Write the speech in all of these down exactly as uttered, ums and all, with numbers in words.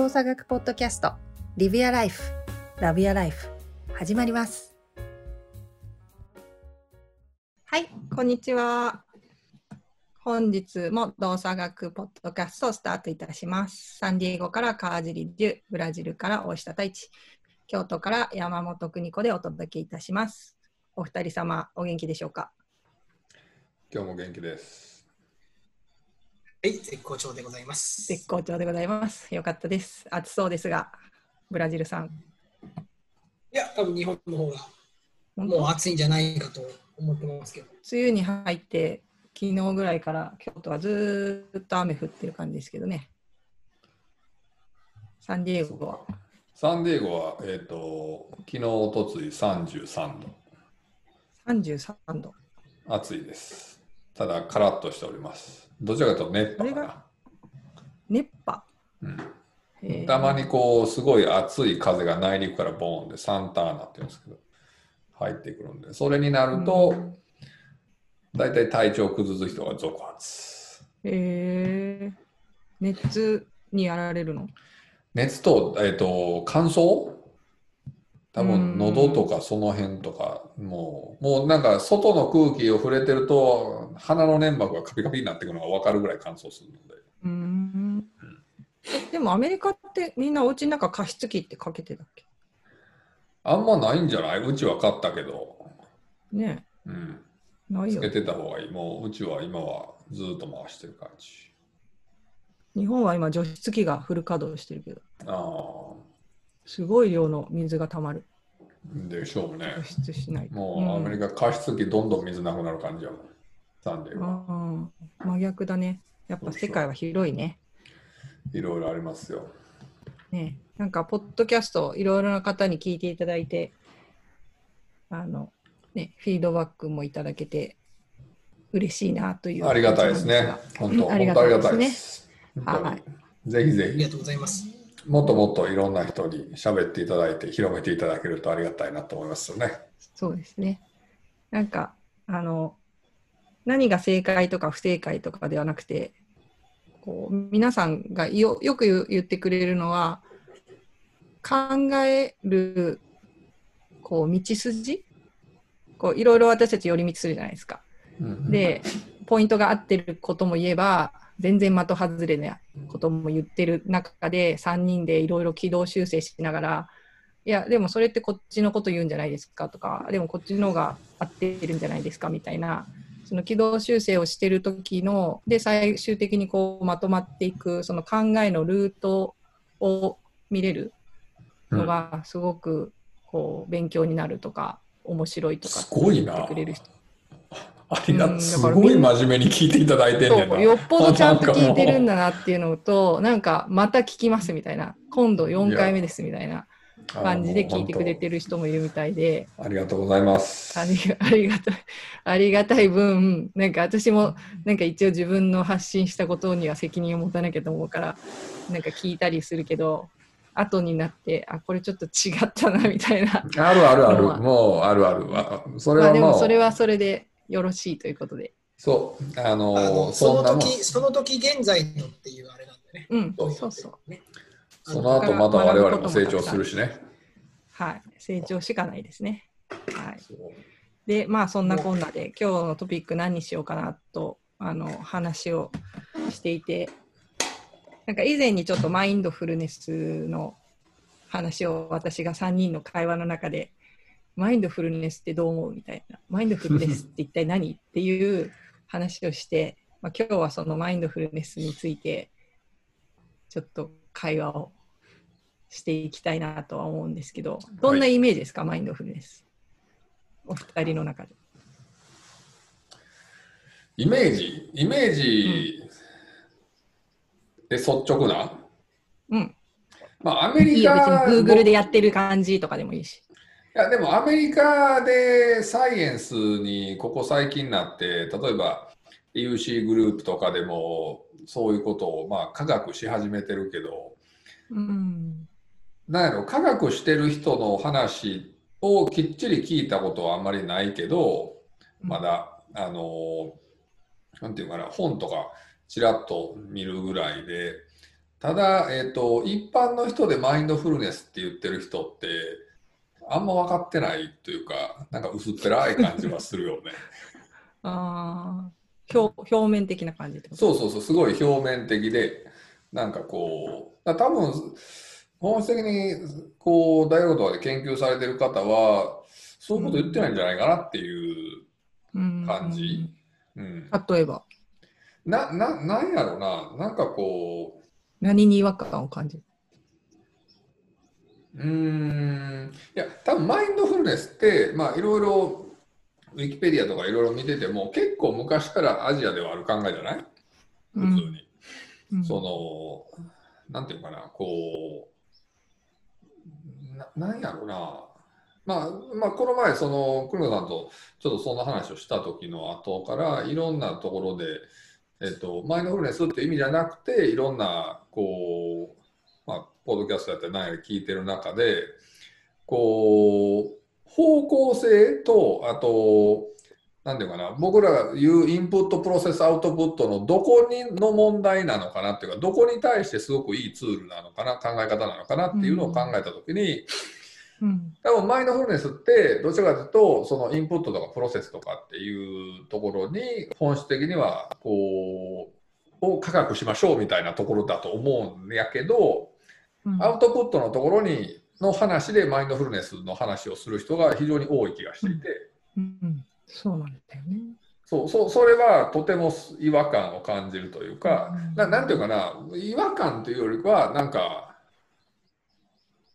動作学ポッドキャストリビアライフラビアライフ始まります。はい、こんにちは。本日も動作学ポッドキャストをスタートいたします。サンディエゴから川尻龍、ブラジルから大下太一、京都から山本邦子でお届けいたします。お二人様お元気でしょうか？今日も元気です。はい、絶好調でございます。絶好調でございます。よかったです。暑そうですが、ブラジルさん。いや、多分日本の方がもう暑いんじゃないかと思ってますけど、梅雨に入って昨日ぐらいから京都はずっと雨降ってる感じですけどね。サンディエゴはサンディエゴは、えー、と昨日おとついさんじゅうさんど。さんじゅうさんど、暑いです。ただカラッとしております。どちらかというと熱波かな。熱波、うん、たまにこうすごい暑い風が内陸からボーンでサンターナって言うんですけど入ってくるんで、それになると、うん、だいたい体調を崩す人が続発。えー、熱にやられるの？熱と、えーと、乾燥？多分喉とかその辺とか、うん、もう、もうなんか外の空気を触れてると鼻の粘膜がカピカピになってくるのが分かるぐらい乾燥するので。うん、え、でもアメリカってみんなお家の中加湿器ってかけてたっけ？あんまないんじゃない？うちは買ったけど。ねえ。うん。ないよ。つけてた方がいい。もううちは今はずっと回してる感じ。日本は今除湿機がフル稼働してるけど。ああ。すごい量の水がたまる。でしょうね。除湿しないと。もうアメリカ加湿器どんどん水なくなる感じやもん。サンデーは。ああ。真逆だね。やっぱ世界は広いね。いろいろありますよ。ねえ。なんかポッドキャストいろいろな方に聞いていただいて、あの、ね、フィードバックもいただけて嬉しいなという。ありがたいですね。本当、ありがたいですね。はい。ぜひぜひ。ありがとうございます。もっともっといろんな人に喋っていただいて広めていただけるとありがたいなと思いますよね。そうですね。なんかあの何が正解とか不正解とかではなくて、こう皆さんが よ, よく言ってくれるのは。考えるこう道筋、こういろいろ私たち寄り道するじゃないですか、うんうん、でポイントが合ってることも言えば全然的外れなことも言ってる中でさんにんでいろいろ軌道修正しながら、いやでもそれってこっちのこと言うんじゃないですかとか、でもこっちの方が合ってるんじゃないですかみたいな、その軌道修正をしてる時ので最終的にこうまとまっていく、その考えのルートを見れるのがすごくこう勉強になるとか面白いとか言ってくれる人。ありがとう。すごい真面目に聞いていただいてるんだよな。よっぽどちゃんと聞いてるんだなっていうのと、なんかまた聞きますみたいな、今度よんかいめですみたいな感じで聞いてくれてる人もいるみたいで、ありがとうございます。ありがたい、ありがたい分、なんか私もなんか一応自分の発信したことには責任を持たなきゃと思うから、なんか聞いたりするけど。後になって、あ、これちょっと違ったなみたいな。あるあるある、もうあるあるわ。それはもう、まあ、でもそれはそれでよろしいということで。そう、あのー、あのその時、その時現在のっていうあれなんでね。うん、そうそうそう。ね、その後また我々も成長するしね。はい、成長しかないですね。はい。で、まあそんなこんなで今日のトピック何にしようかなとあの話をしていて。なんか以前にちょっとマインドフルネスの話を私がさんにんの会話の中でマインドフルネスってどう思うみたいな、マインドフルネスって一体何っていう話をして、まあ、今日はそのマインドフルネスについてちょっと会話をしていきたいなとは思うんですけど、どんなイメージですか、はい、マインドフルネスお二人の中でイメージイメージ、うんで率直な、うん、まあアメリカいい、Google でやってる感じとかでもいいし、いやでもアメリカでサイエンスにここ最近になって、例えば イーユーシー グループとかでもそういうことをまあ科学し始めてるけど、うん、なんやろ科学してる人の話をきっちり聞いたことはあんまりないけど、まだあのなんていうかな本とか。ちらっと見るぐらいで、ただ、えーと、一般の人でマインドフルネスって言ってる人ってあんま分かってないというか、なんか薄っぺらい感じはするよね。あ表, 表面的な感じってこと？そうそうそう、すごい表面的で、なんかこう、だ多分本質的にこう大学とかで研究されてる方はそういうこと言ってないんじゃないかなっていう感じ。うんうん、例えばな、な、なんやろな、なんかこう何に違和感を感じる？うーん、いや多分マインドフルネスってまあいろいろウィキペディアとかいろいろ見てても結構昔からアジアではある考えじゃない？普通に、うん、そのなんていうかな、こう な, なんやろうな、まあ、まあこの前その黒田さんとちょっとそんな話をした時の後からいろんなところで、えっと、マインドフルネスっていう意味じゃなくていろんなこう、まあ、ポッドキャストやったり何やり聞いてる中でこう方向性と、あと何ていうかな、僕らが言うインプットプロセスアウトプットのどこにの問題なのかなっていうか、どこに対してすごくいいツールなのかな、考え方なのかなっていうのを考えた時に、うん、多分マインドフルネスってどちらかというとそのインプットとかプロセスとかっていうところに本質的にはこうを高くしましょうみたいなところだと思うんやけど、うん、アウトプットのところにの話でマインドフルネスの話をする人が非常に多い気がしていて、うんうん、そうなんだよね。そうそう、それはとても違和感を感じるというか、うん、な, なんていうかな、違和感というよりはなんか、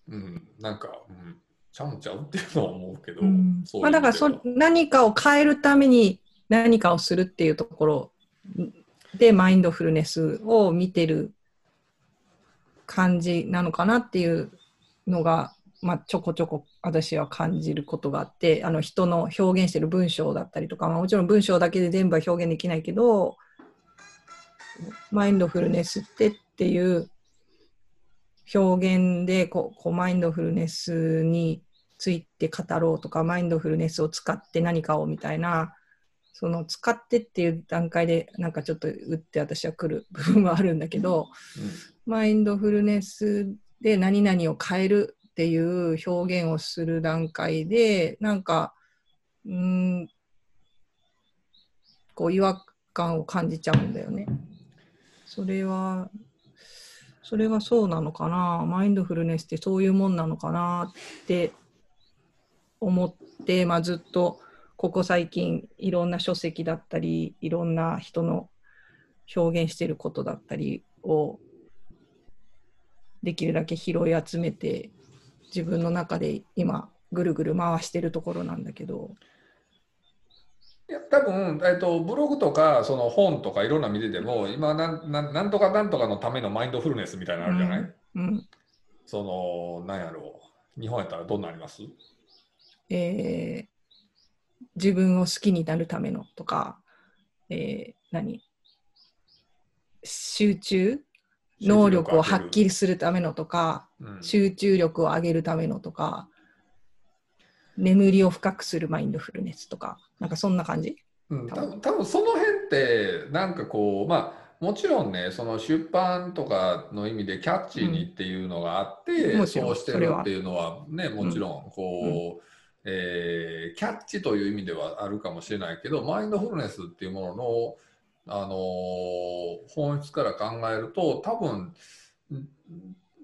うん、なんか、うん、ちゃうんちゃうっていうのは思うけど、うん、そういうまあだからそ何かを変えるために何かをするっていうところでマインドフルネスを見てる感じなのかなっていうのが、まあ、ちょこちょこ私は感じることがあって、あの人の表現してる文章だったりとか、まあ、もちろん文章だけで全部は表現できないけどマインドフルネスってっていう表現でこう、こうマインドフルネスについて語ろうとか、マインドフルネスを使って何かをみたいな、その使ってっていう段階でなんかちょっと打って私は来る部分はあるんだけど、うん、マインドフルネスで何々を変えるっていう表現をする段階でなんかうーんこう違和感を感じちゃうんだよね。それはそれはそうなのかな、マインドフルネスってそういうもんなのかなって思って、まあ、ずっとここ最近いろんな書籍だったりいろんな人の表現してることだったりをできるだけ拾い集めて自分の中で今ぐるぐる回してるところなんだけど、いや多分、えっと、ブログとかその本とかいろんな見てても今な ん, な, なんとかなんとかのためのマインドフルネスみたいなのあるじゃない、うんうん、そのなんやろう、日本やったらどんなあります、えー、自分を好きになるためのとか、えー、何集中能力を発揮するためのとか、うん、集中力を上げるためのとか、眠りを深くするマインドフルネスとか、なんかそんな感じ？うん、多分、多分その辺ってなんかこう、まあもちろんね、その出版とかの意味でキャッチーにっていうのがあって、うん、そうしてるっていうのはね、もちろんこう、うんうん、えー、キャッチという意味ではあるかもしれないけど、マインドフルネスっていうもののあのー、本質から考えると多分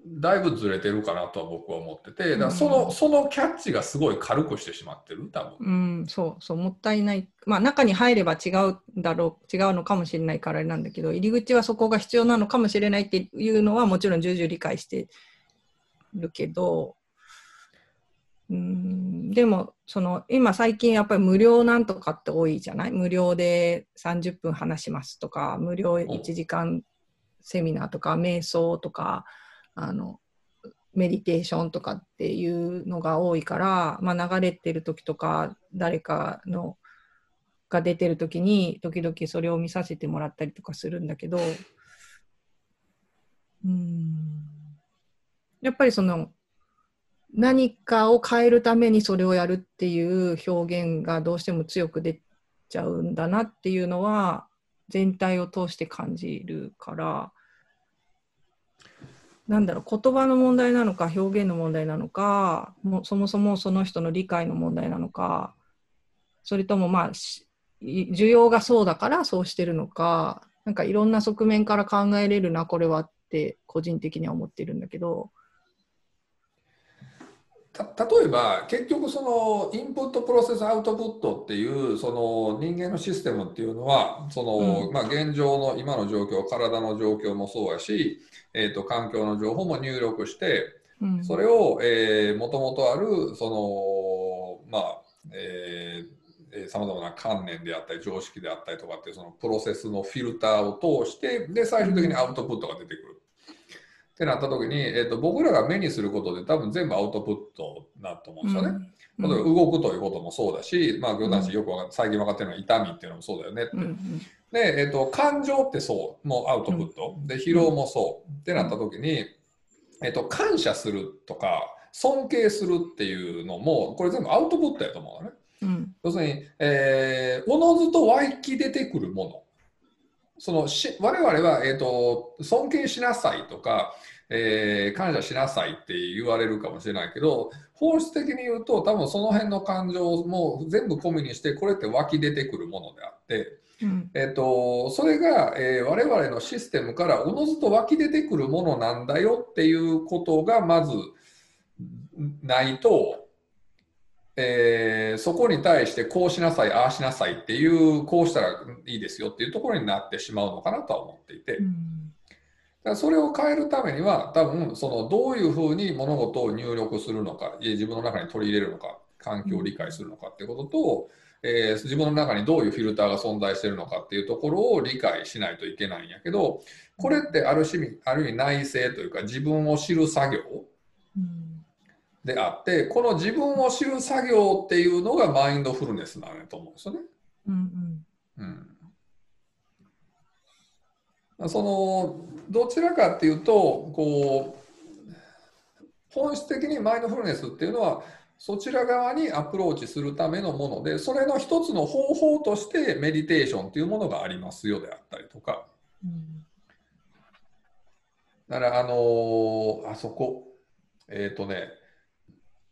だいぶずれてるかなとは僕は思ってて、だからその、うん、そのキャッチがすごい軽くしてしまってる多分、うん、そうそう、もったいない、まあ、中に入れば違うだろう、違うのかもしれないからなんだけど、入り口はそこが必要なのかもしれないっていうのはもちろん重々理解してるけど、うーん、でもその今最近やっぱり無料なんとかって多いじゃない、無料でさんじゅっぷん話しますとか、無料いちじかんセミナーとか、瞑想とか、あのメディテーションとかっていうのが多いから、まあ、流れてる時とか誰かのが出てる時に時々それを見させてもらったりとかするんだけど、うーん、やっぱりその何かを変えるためにそれをやるっていう表現がどうしても強く出ちゃうんだなっていうのは全体を通して感じるから、なんだろう、言葉の問題なのか表現の問題なのか、もうそもそもその人の理解の問題なのか、それともまあ需要がそうだからそうしてるのか、なんかいろんな側面から考えれるなこれはって個人的には思ってるんだけど、た例えば結局そのインプットプロセスアウトプットっていうその人間のシステムっていうのはその、うんまあ、現状の今の状況、体の状況もそうやし、えーと、環境の情報も入力して、うん、それを、えー、元々あるそのまあ、えーさまざまな観念であったり常識であったりとかっていうそのプロセスのフィルターを通してで最終的にアウトプットが出てくるってなった時に、えー、と僕らが目にすることで多分全部アウトプットだと思うんですよね。うん、例えば動くということもそうだし、まあ、よく最近分かってるのは痛みっていうのもそうだよねって、うんでえー、と感情ってそうもうアウトプットで疲労もそうってなった時に、えー、と感謝するとか尊敬するっていうのもこれ全部アウトプットやと思うのね。うん、要するに、えー、おのずと湧き出てくるもの、そのし我々は、えーと、尊敬しなさいとか、えー、感謝しなさいって言われるかもしれないけど、本質的に言うと多分その辺の感情も全部込みにしてこれって湧き出てくるものであって、うんえーと、それが、えー、我々のシステムからおのずと湧き出てくるものなんだよっていうことがまずないと、えー、そこに対してこうしなさいああしなさいっていうこうしたらいいですよっていうところになってしまうのかなとは思っていて、うん、だからそれを変えるためには多分そのどういうふうに物事を入力するのか自分の中に取り入れるのか環境を理解するのかっていうことと、うんえー、自分の中にどういうフィルターが存在しているのかっていうところを理解しないといけないんやけど、これってある意味、ある意味内省というか自分を知る作業、うんであって、この自分を知る作業っていうのがマインドフルネスなんだと思うんですよね。うんうんうん、そのどちらかっていうとこう本質的にマインドフルネスっていうのはそちら側にアプローチするためのもので、それの一つの方法としてメディテーションっていうものがありますよであったりとか、うん、だからあのあそこえっとね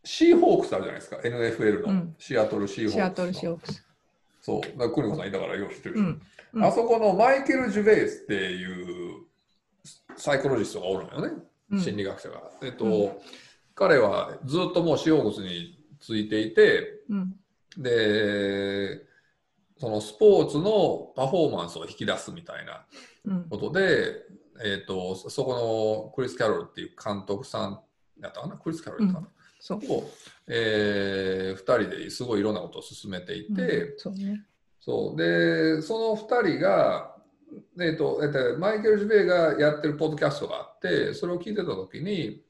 シーホークスあるじゃないですか、 エヌエフエル の、うん、シアトルシーホークスのシアトルシーホークス、そうだからクニコさんいたからよく知ってるでしょ、うんうん、あそこのマイケル・ジュベイスっていうサイコロジストがおるのよね、うん、心理学者が、えっとうん、彼はずっともうシーホークスについていて、うん、でそのスポーツのパフォーマンスを引き出すみたいなことで、うんえっと、そこのクリス・キャロルっていう監督さんだったかな、クリス・キャロルだったかな、うんそうえー、ふたりですごいいろんなことを進めていて、うん そ, うね、そうでそのふたりが、えーとえー、とマイケル・ジュベイがやってるポッドキャストがあって、それを聞いてた時に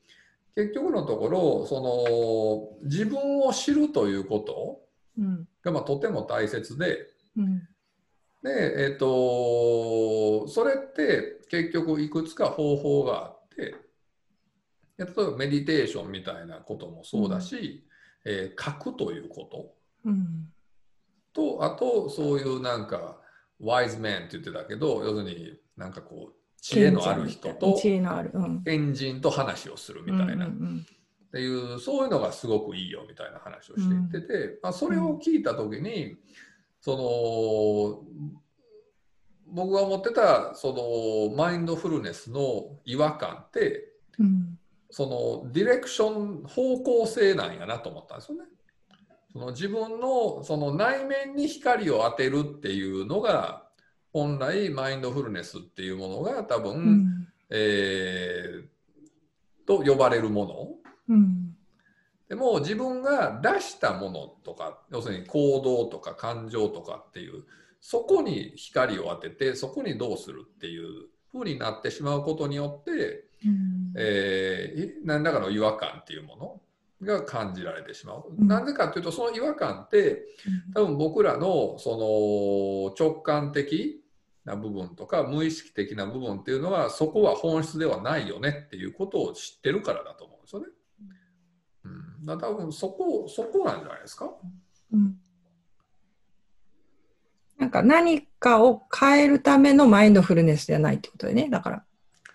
結局のところその自分を知るということが、まあ、とても大切で、うん、で、えー、とそれって結局いくつか方法があって。例えばメディテーションみたいなこともそうだし、うんえー、書くということ、うん、とあとそういうなんかワイズメンって言ってたけど、要するになんかこう知恵のある人と賢人と話をするみたいな、うんうん、っていうそういうのがすごくいいよみたいな話をしていってて、うんまあ、それを聞いた時にその僕が思ってたそのマインドフルネスの違和感って、うんそのディレクション方向性なんやなと思ったんですよね。その自分のその内面に光を当てるっていうのが本来マインドフルネスっていうものが多分、うんえー、と呼ばれるもの、うん、でも自分が出したものとか要するに行動とか感情とかっていうそこに光を当ててそこにどうするっていうふうになってしまうことによって、うんえー、何らかの違和感っていうものが感じられてしまう。なぜかというとその違和感って多分僕らのその直感的な部分とか無意識的な部分っていうのはそこは本質ではないよねっていうことを知ってるからだと思うんですよね。うん、だから多分そこ、そこなんじゃないですか。うんなんか何かを変えるためのマインドフルネスではないってことだよね。だから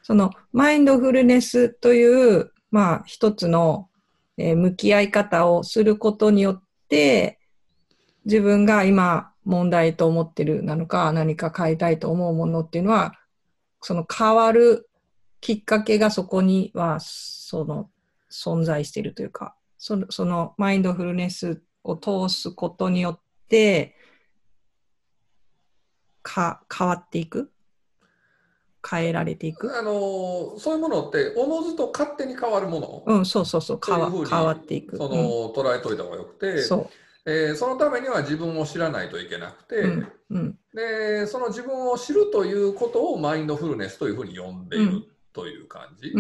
そのマインドフルネスという、まあ、一つの、えー、向き合い方をすることによって、自分が今問題と思ってるなのか、何か変えたいと思うものっていうのは、その変わるきっかけがそこにはその存在しているというか、その、そのマインドフルネスを通すことによってか変わっていく、変えられていく、あのそういうものっておのずと勝手に変わるもの、うん、そうそうそう、変わ、変わっていく、その、うん、捉えといた方がよくて、そう、えー、そのためには自分を知らないといけなくて、うんうん、でその自分を知るということをマインドフルネスというふうに呼んでいるという感じ、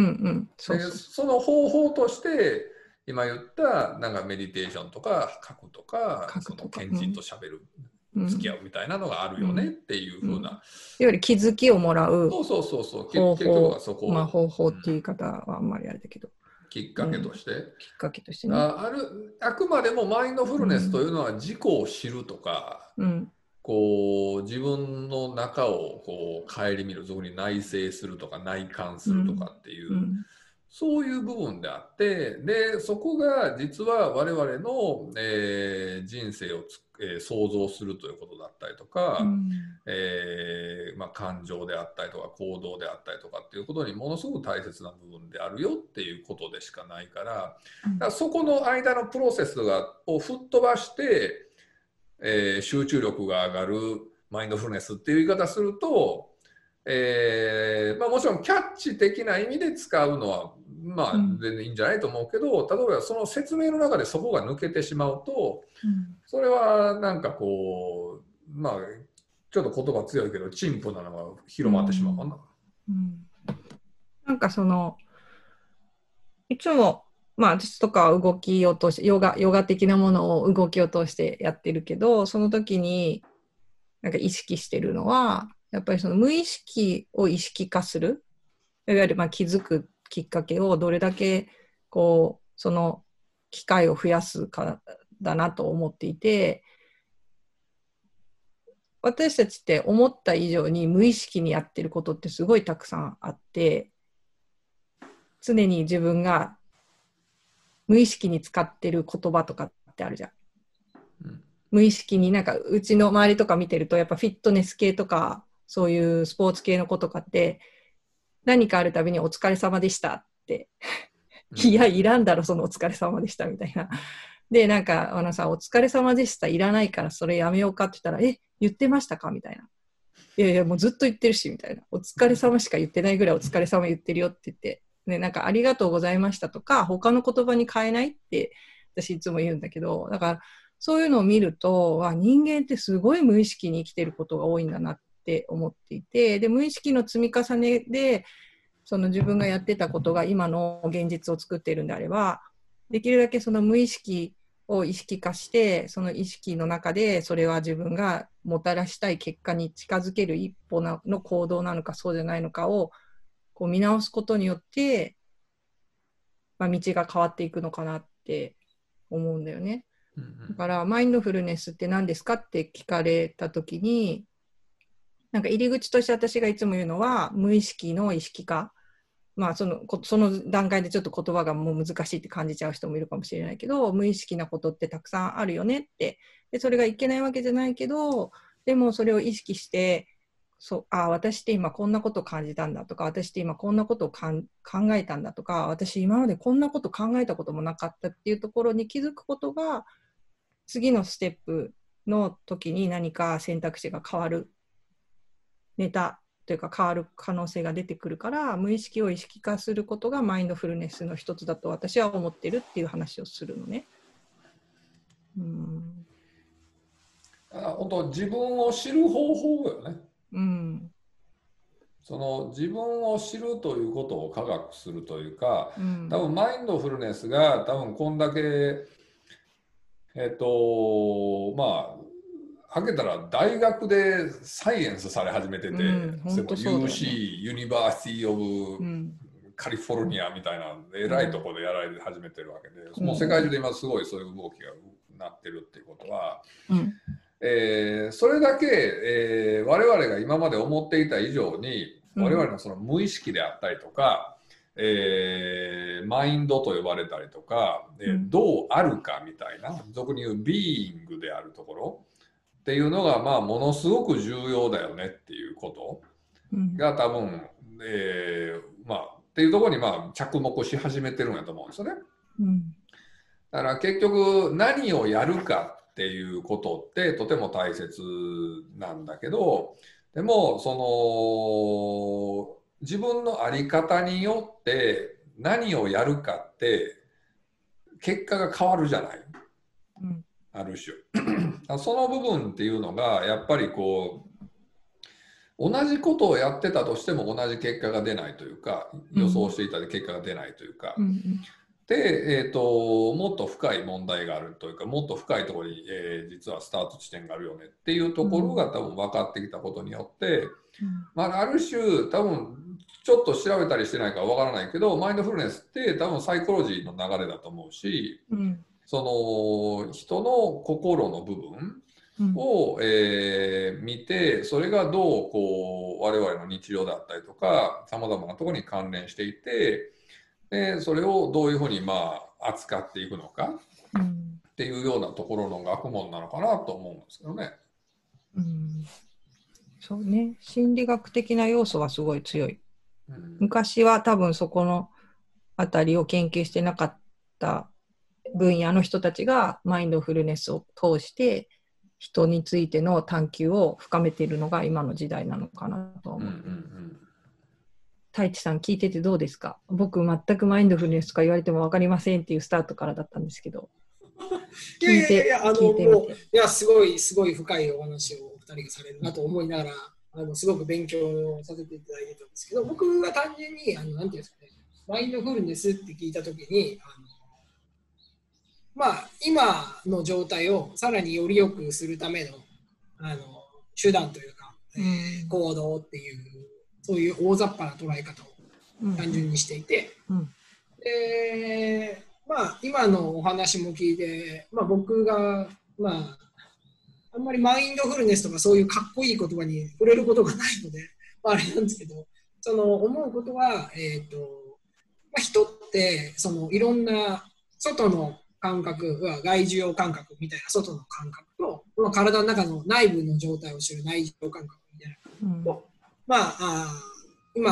その方法として今言ったなんかメディテーションとか書くとか、その賢人としゃべる、うん、付き合うみたいなのがあるよねっていうふうな、うんうん、いわゆる気づきをもらう方法、そうそうそうそう、結局はそこ、まあ、方法っていう言い方はあんまりあれだけど、きっかけとして、うん、きっかけとしてね、ある、あくまでもマインドフルネスというのは自己を知るとか、うん、こう自分の中をこう顧みる、そこに内省するとか内観するとかっていう、うんうん、そういう部分であって、でそこが実は我々の、えー、人生をつ、えー、想像するということだったりとか、うん、えーまあ、感情であったりとか行動であったりとかっていうことにものすごく大切な部分であるよっていうことでしかないから、だからそこの間のプロセスがを吹っ飛ばして、えー、集中力が上がるマインドフルネスっていう言い方すると、えーまあ、もちろんキャッチ的な意味で使うのはまあ全然いいんじゃないと思うけど、例えばその説明の中でそこが抜けてしまうと、それはなんかこう、まあちょっと言葉強いけど陳腐なのが広まってしまうかな、うんうん、なんかそのいつもまあ私とかは動きを通してヨガ、ヨガ的なものを動きを通してやってるけど、その時になんか意識してるのはやっぱりその無意識を意識化する、いわゆるまあ気づくきっかけをどれだけこうその機会を増やすかだなと思っていて、私たちって思った以上に無意識にやってることってすごいたくさんあって、常に自分が無意識に使ってる言葉とかってあるじゃん、うん、無意識になんかうちの周りとか見てると、やっぱフィットネス系とかそういうスポーツ系の子とかって何かあるたびにお疲れ様でしたっていやいらんだろそのお疲れ様でしたみたいな、でなんかあのさお疲れ様でしたいらないからそれやめようかって言ったら、え言ってましたかみたいな、いやいやもうずっと言ってるしみたいな、お疲れ様しか言ってないぐらいお疲れ様言ってるよって言って、ね、なんかありがとうございましたとか他の言葉に変えないって私いつも言うんだけど、だからそういうのを見ると、わ人間ってすごい無意識に生きてることが多いんだなってって思っていて、で無意識の積み重ねでその自分がやってたことが今の現実を作っているんであれば、できるだけその無意識を意識化して、その意識の中でそれは自分がもたらしたい結果に近づける一歩なの行動なのかそうじゃないのかをこう見直すことによって、まあ、道が変わっていくのかなって思うんだよね。だからマインドフルネスって何ですかって聞かれた時に、なんか入り口として私がいつも言うのは無意識の意識化、まあ、その、その段階でちょっと言葉がもう難しいって感じちゃう人もいるかもしれないけど、無意識なことってたくさんあるよねって、でそれがいけないわけじゃないけど、でもそれを意識して、そう、あ私って今こんなことを感じたんだとか、私って今こんなことをかん考えたんだとか、私今までこんなこと考えたこともなかったっていうところに気づくことが、次のステップの時に何か選択肢が変わる、ネタというか変わる可能性が出てくるから、無意識を意識化することがマインドフルネスの一つだと私は思ってるっていう話をするのね。うん、あ、本当自分を知る方法よね、うん、その自分を知るということを科学するというか、うん、多分マインドフルネスが多分こんだけえっとまあかけたら大学でサイエンスされ始めてて、うんね、ユーシー、University of California みたいな偉いところでやられ始めてるわけで、うん、もう世界中で今すごいそういう動きがなってるっていうことは、うん、えー、それだけ、えー、我々が今まで思っていた以上に我々のその無意識であったりとか、うん、えー、マインドと呼ばれたりとか、えー、どうあるかみたいな、うん、俗に言うビーイングであるところっていうのが、まあ、ものすごく重要だよねっていうことが多分、うん、えー、まあっていうところに、まあ、着目し始めてるんやと思うんですよね。うん、だから結局何をやるかっていうことってとても大切なんだけど、でもその自分の在り方によって何をやるかって結果が変わるじゃない、うん、ある種その部分っていうのがやっぱりこう同じことをやってたとしても同じ結果が出ないというか、予想していた結果が出ないというか、うん、で、えーと、もっと深い問題があるというか、もっと深いところに、えー、実はスタート地点があるよねっていうところが多分分かってきたことによって、うん、まあ、ある種多分ちょっと調べたりしてないから分からないけど、マインドフルネスって多分サイコロジーの流れだと思うし、うん、その人の心の部分を、うん、えー、見て、それがどうこう我々の日常だったりとかさまざまなところに関連していて、でそれをどういうふうに、まあ、扱っていくのかっていうようなところの学問なのかなと思うんですけどね。うん、そうね、心理学的な要素はすごい強い。うん、昔は多分そこのあたりを研究してなかった分野の人たちがマインドフルネスを通して人についての探求を深めているのが今の時代なのかなと思う。うんうんうん、太一さん聞いててどうですか？僕全くマインドフルネスとか言われても分かりませんっていうスタートからだったんですけど。いやいやいや、あのもういやすごいすごい深いお話をお二人がされるなと思いながら、あのすごく勉強させていただいてたんですけど、僕は単純にあのなんていうんですかね、マインドフルネスって聞いたときに、あのまあ今の状態をさらにより良くするためのあの手段というか、えー、行動っていう、そういう大雑把な捉え方を単純にしていて、うんうん、でまあ、今のお話も聞いて、まあ、僕が、まあ、あんまりマインドフルネスとかそういうかっこいい言葉に触れることがないので、まあ、あれなんですけど、その思うことは、えーとまあ、人ってそのいろんな外の感覚、外受容感覚みたいな外の感覚と、まあ、体の中の内部の状態を知る内受容感覚みたいな感覚と、うん、まあ、あ今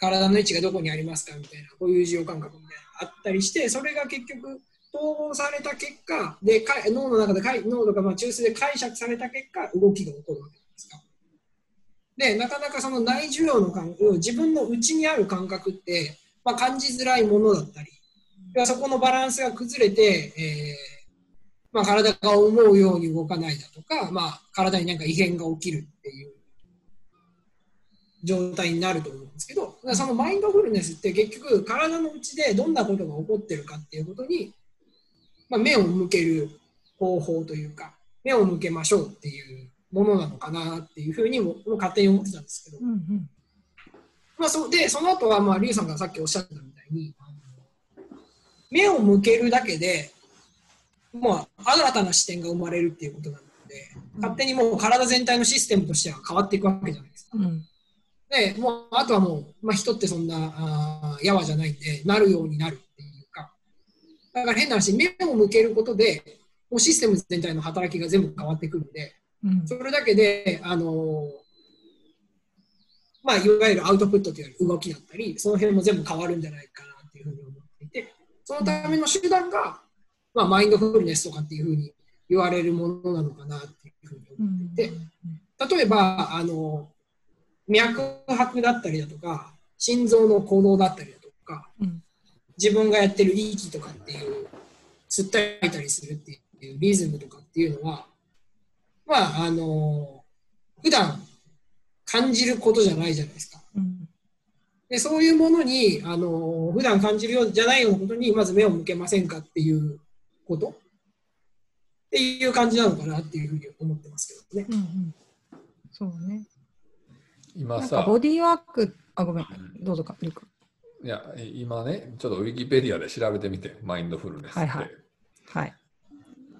体の位置がどこにありますかみたいな、こういう受容感覚みたいなのがあったりして、それが結局統合された結果でか、脳の中でかい脳とか、まあ、中枢で解釈された結果動きが起こるわけですか。でなかなかその内受容の感覚、自分の内にある感覚って、まあ、感じづらいものだったり、そこのバランスが崩れて、えーまあ、体が思うように動かないだとか、まあ、体に何か異変が起きるっていう状態になると思うんですけど、そのマインドフルネスって結局体のうちでどんなことが起こってるかっていうことに、まあ、目を向ける方法というか、目を向けましょうっていうものなのかなっていうふうにも勝手に思ってたんですけど、うんうん、まあ、そでその後はまあリュウさんがさっきおっしゃったみたいに、目を向けるだけでもう新たな視点が生まれるっていうことなので、勝手にもう体全体のシステムとしては変わっていくわけじゃないですか。うん、でもうあとはもう、まあ、人ってそんなやわじゃないんで、なるようになるっていうか、だから変な話、目を向けることでもうシステム全体の働きが全部変わってくるんで、うん、それだけで、あのーまあ、いわゆるアウトプットという動きだったり、その辺も全部変わるんじゃないかなっていうふうに思っていて、そのための手段が、まあ、マインドフルネスとかっていうふうに言われるものなのかなっていうふうに思っていて、うん、例えば、あのー脈拍だったりだとか、心臓の鼓動だったりだとか、うん、自分がやってる息とかっていう、吸ったり吐いたりするっていうリズムとかっていうのは、まあ、あのー、普段感じることじゃないじゃないですか。うん、でそういうものに、あのー、普段感じるようじゃないようなことに、まず目を向けませんかっていうことっていう感じなのかなっていうふうに思ってますけどね。うんうん、そうね。今さ、ボディーワーク、あ、ごめん、どうぞか、リク。いや、今ね、ちょっとウィキペディアで調べてみて、マインドフルネスって。はいはい。はい、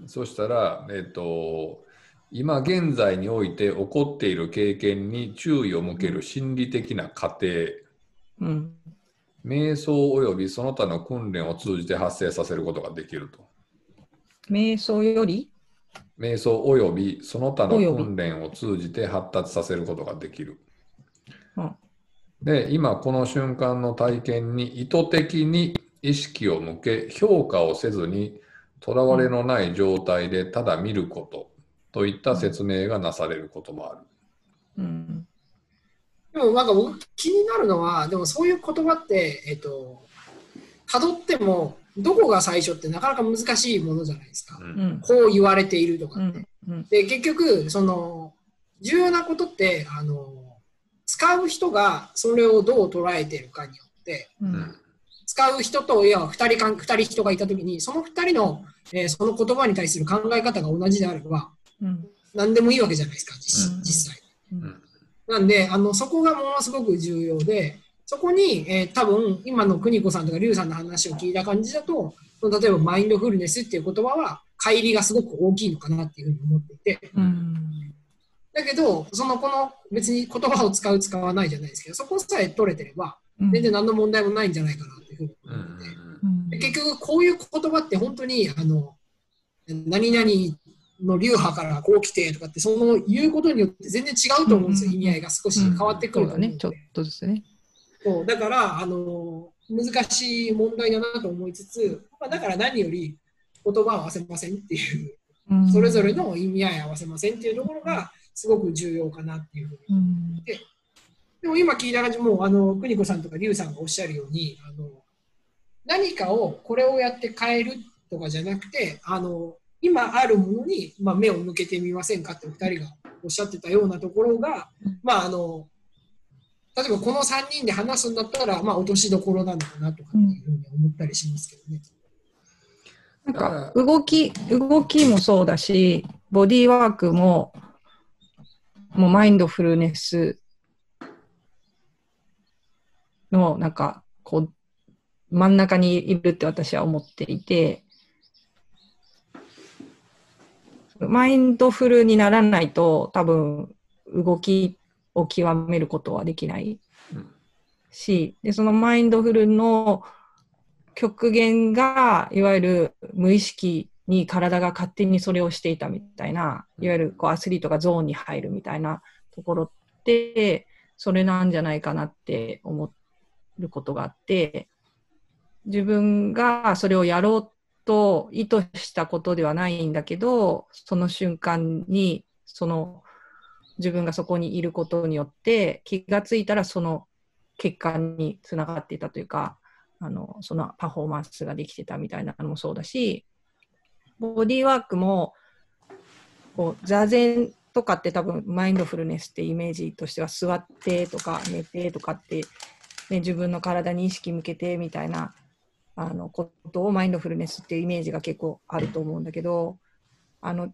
そしたら、えっと、今現在において起こっている経験に注意を向ける心理的な過程、うん、瞑想およびその他の訓練を通じて発生させることができると。瞑想より？瞑想およびその他の訓練を通じて発達させることができる。うん、で、今この瞬間の体験に意図的に意識を向け、評価をせずにとらわれのない状態でただ見ることといった説明がなされることもある。うん、でもなんか僕気になるのは、でもそういう言葉って、えっと、辿ってもどこが最初ってなかなか難しいものじゃないですか、うん、こう言われているとかって、うんうん、で結局その重要なことってあの使う人がそれをどう捉えているかによって、うん、使う人といやふたり人がいたときにそのふたりの、えー、その言葉に対する考え方が同じであれば、うん、何でもいいわけじゃないですか 実,、うん、実際、うん、なんであのそこがものすごく重要で、そこに、えー、多分今の邦子さんとか龍さんの話を聞いた感じだと、例えばマインドフルネスっていう言葉は乖離がすごく大きいのかなっていうふうに思っていて、うん、だけどそのこの別に言葉を使う使わないじゃないですけど、そこさえ取れてれば全然何の問題もないんじゃないかなっていうふうに思って、うん、で結局こういう言葉って本当にあの何々の流派からこう来てとかってその言うことによって全然違うと思うんですよ、うん、意味合いが少し変わってくると思うので、うん、そうだね、ちょっとですね。そうだからあの難しい問題だなと思いつつ、まあ、だから何より言葉を合わせませんっていう、うん、それぞれの意味合い合わせませんっていうところがすごく重要かなっていうふうに思って、うん、でも今聞いた感じもあの邦子さんとか龍さんがおっしゃるようにあの何かをこれをやって変えるとかじゃなくてあの今あるものに、まあ、目を向けてみませんかってお二人がおっしゃってたようなところが、まああの例えばこのさんにんで話すんだったら、まあ、落としどころなのかなとかっていうふうに思ったりしますけどね。なんか動き、動きもそうだし、ボディーワークも、もうマインドフルネスのなんかこう真ん中にいるって私は思っていて、マインドフルにならないと多分動きを極めることはできないし、でそのマインドフルの極限がいわゆる無意識に体が勝手にそれをしていたみたいな、いわゆるこうアスリートがゾーンに入るみたいなところってそれなんじゃないかなって思うことがあって、自分がそれをやろうと意図したことではないんだけど、その瞬間にその自分がそこにいることによって気がついたらその結果につながっていたというか、あのそのパフォーマンスができてたみたいなのもそうだし、ボディーワークもこう座禅とかって多分マインドフルネスってイメージとしては座ってとか寝てとかって、ね、自分の体に意識向けてみたいなあのことをマインドフルネスっていうイメージが結構あると思うんだけど、あの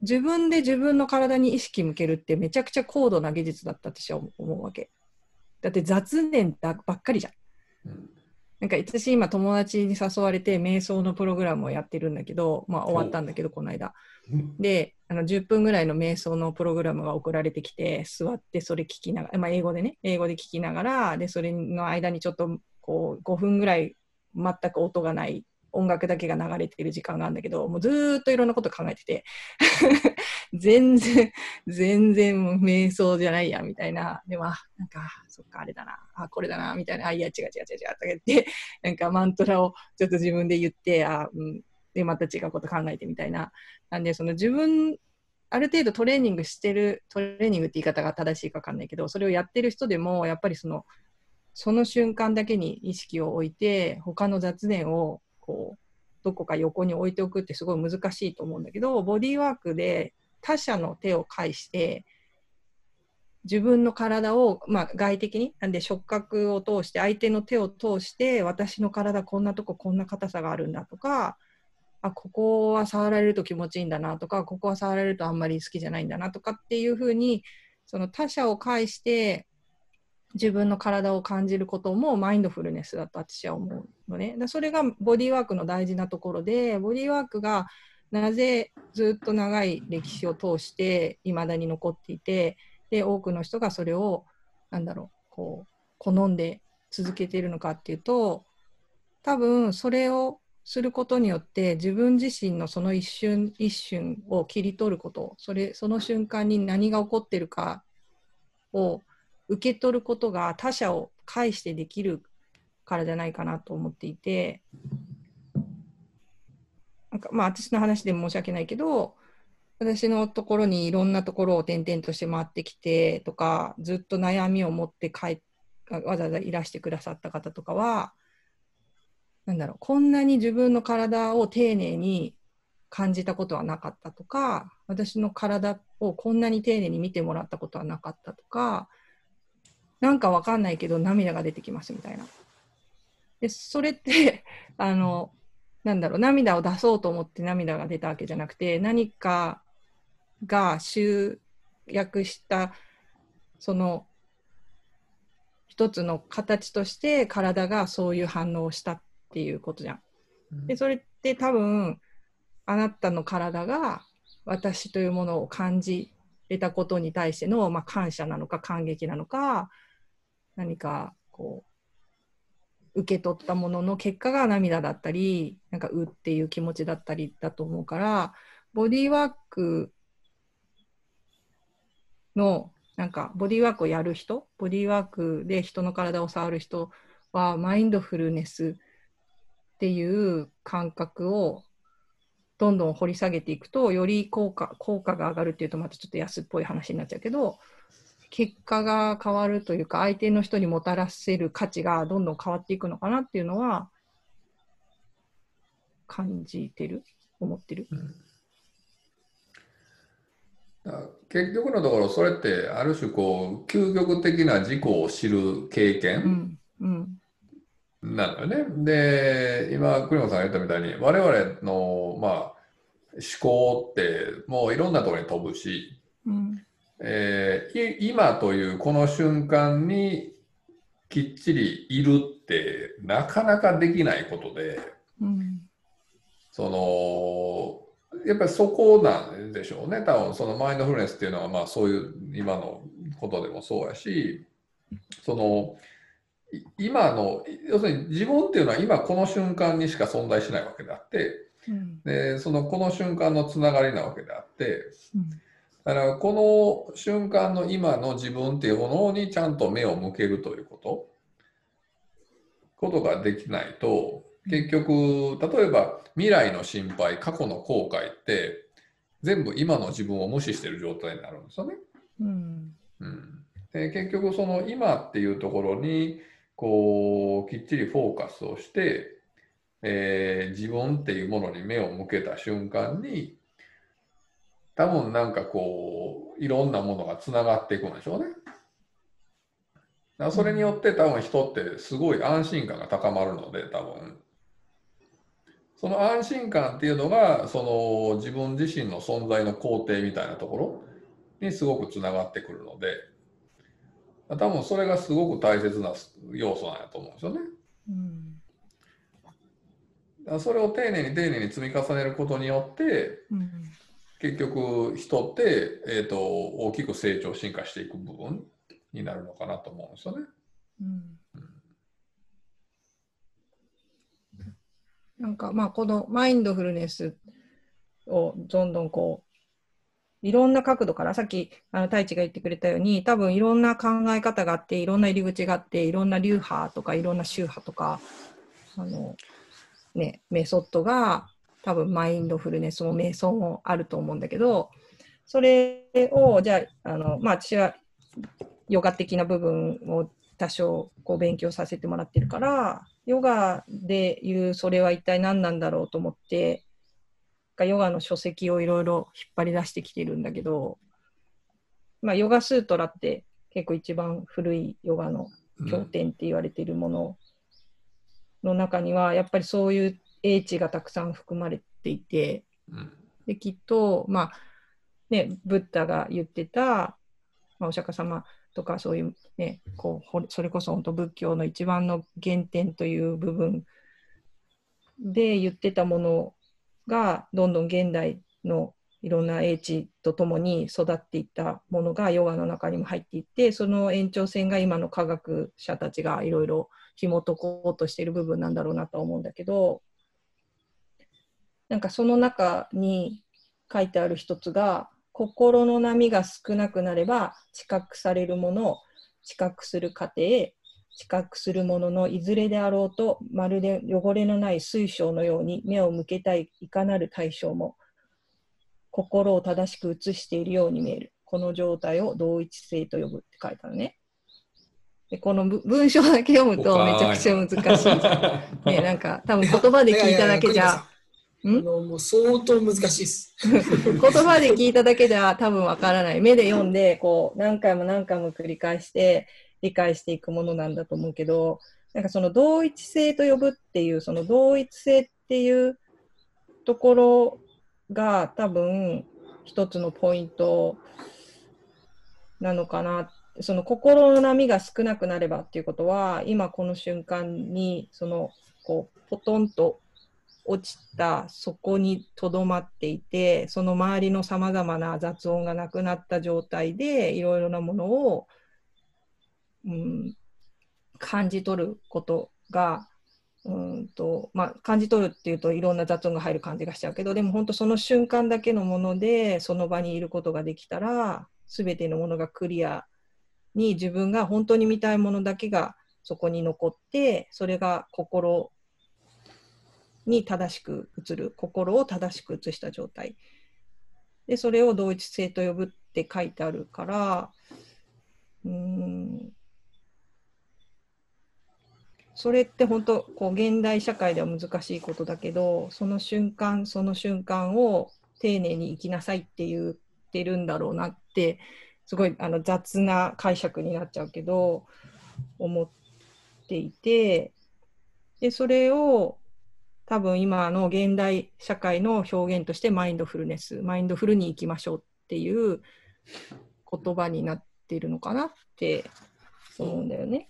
自分で自分の体に意識向けるってめちゃくちゃ高度な技術だったって私は思うわけだって、雑念ばっかりじゃん。なんか私今友達に誘われて瞑想のプログラムをやってるんだけど、まあ終わったんだけどこの間で、あのじゅっぷんぐらいの瞑想のプログラムが送られてきて、座ってそれ聞きながら、まあ、英語でね英語で聞きながら、でそれの間にちょっとこうごふんぐらい全く音がない音楽だけが流れている時間があるんだけど、もうずーっといろんなこと考えてて全然全然瞑想じゃないやみたいな、でもなんかそっかあれだなあこれだなみたいな、あいや違う違う違う違うとか言ってなんかマントラをちょっと自分で言って、あ、うん、でまた違うこと考えてみたいな。なんでその自分ある程度トレーニングしてる、トレーニングって言い方が正しいか分かんないけど、それをやってる人でもやっぱりそのその瞬間だけに意識を置いて他の雑念をこうどこか横に置いておくってすごい難しいと思うんだけど、ボディーワークで他者の手を介して自分の体を、まあ、外的になんで触覚を通して相手の手を通して、私の体こんなとここんな硬さがあるんだとか、あここは触られると気持ちいいんだなとか、ここは触られるとあんまり好きじゃないんだなとかっていうふうに、その他者を介して自分の体を感じることもマインドフルネスだと私は思うのね。だそれがボディーワークの大事なところで、ボディーワークがなぜずっと長い歴史を通していまだに残っていて、で多くの人がそれをなんだろう、こう好んで続けているのかっていうと、多分それをすることによって自分自身のその一瞬一瞬を切り取ること、それその瞬間に何が起こっているかを受け取ることが他者を介してできるからじゃないかなと思っていて、なんかまあ私の話で申し訳ないけど、私のところにいろんなところを転々として回ってきてとか、ずっと悩みを持って帰わざわざいらしてくださった方とかは、なんだろう、こんなに自分の体を丁寧に感じたことはなかったとか、私の体をこんなに丁寧に見てもらったことはなかったとか、なんかわかんないけど涙が出てきますみたいな。でそれってあのなんだろう、涙を出そうと思って涙が出たわけじゃなくて、何かが集約したその一つの形として体がそういう反応をしたっていうことじゃん。うん、でそれって多分あなたの体が私というものを感じれたことに対しての、まあ、感謝なのか感激なのか、何かこう受け取ったものの結果が涙だったり、なんかうっていう気持ちだったりだと思うから、ボディーワークのなんかボディーワークをやる人、ボディーワークで人の体を触る人はマインドフルネスっていう感覚をどんどん掘り下げていくと、より効果、効果が上がるっていうとまたちょっと安っぽい話になっちゃうけど、結果が変わるというか、相手の人にもたらせる価値がどんどん変わっていくのかなっていうのは感じてる、思ってる。うん、だ結局のところ、それってある種こう究極的な自己を知る経験なんだよね。うんうん、で今栗本さんが言ったみたいに、我々の、まあ、思考ってもういろんなところに飛ぶし、うん、えー、今というこの瞬間にきっちりいるってなかなかできないことで、うん、そのやっぱりそこなんでしょうね。多分そのマインドフルネスっていうのは、まあそういう今のことでもそうやし、その今の要するに自分っていうのは今この瞬間にしか存在しないわけであって、うん、でそのこの瞬間のつながりなわけであって。うん、だからこの瞬間の今の自分っていうものにちゃんと目を向けるということ、ことができないと、結局例えば未来の心配、過去の後悔って全部今の自分を無視している状態になるんですよね。うんうん、で結局その今っていうところにこうきっちりフォーカスをして、えー、自分っていうものに目を向けた瞬間に多分なんかこういろんなものがつながっていくんでしょうね。だからそれによって多分人ってすごい安心感が高まるので、多分その安心感っていうのがその自分自身の存在の肯定みたいなところにすごくつながってくるので、多分それがすごく大切な要素なんやと思うんですよね。うん、だからそれを丁寧に丁寧に積み重ねることによって、うん、結局人って、えーと、大きく成長進化していく部分になるのかなと思うんですよね。うんうん、なんかまあこのマインドフルネスをどんどんこういろんな角度から、さっきあの太一が言ってくれたように、多分いろんな考え方があって、いろんな入り口があって、いろんな流派とかいろんな宗派とかあの、ね、メソッドが多分マインドフルネスも瞑想もあると思うんだけど、それをじゃあ、 あの、まあ、私はヨガ的な部分を多少こう勉強させてもらってるから、ヨガでいうそれは一体何なんだろうと思ってヨガの書籍をいろいろ引っ張り出してきてるんだけど、まあ、ヨガスートラって結構一番古いヨガの経典って言われてるものの中にはやっぱりそういう英知がたくさん含まれていて、できっと、まあね、ブッダが言ってた、まあ、お釈迦様とかそういう、ね、こうそれこそ本当仏教の一番の原点という部分で言ってたものがどんどん現代のいろんな英知とともに育っていったものがヨガの中にも入っていって、その延長線が今の科学者たちがいろいろ紐解こうとしている部分なんだろうなと思うんだけど、なんかその中に書いてある一つが、心の波が少なくなれば知覚されるもの、知覚する過程、知覚するもののいずれであろうと、まるで汚れのない水晶のように目を向けたいいかなる対象も心を正しく映しているように見える。この状態を同一性と呼ぶって書いたのね。でこの文章だけ読むとめちゃくちゃ難しい。ね、なんか多分言葉で聞いただけじゃん、もう相当難しいです。言葉で聞いただけじゃ多分わからない。目で読んでこう何回も何回も繰り返して理解していくものなんだと思うけど、なんかその同一性と呼ぶっていう、その同一性っていうところが多分一つのポイントなのかな。その心の波が少なくなればっていうことは、今この瞬間にそのこうポトンと落ちたそこにとどまっていて、その周りのさまざまな雑音がなくなった状態でいろいろなものを、うん、感じ取ることが、うんとまあ、感じ取るっていうといろんな雑音が入る感じがしちゃうけど、でも本当その瞬間だけのものでその場にいることができたら、全てのものがクリアに自分が本当に見たいものだけがそこに残って、それが心に正しく映る、心を正しく映した状態で、それを同一性と呼ぶって書いてあるから、うーん、それって本当こう現代社会では難しいことだけど、その瞬間その瞬間を丁寧に生きなさいって言ってるんだろうなって、すごいあの雑な解釈になっちゃうけど思っていて、でそれを多分今の現代社会の表現としてマインドフルネス、マインドフルに生きましょうっていう言葉になっているのかなって思うんだよね。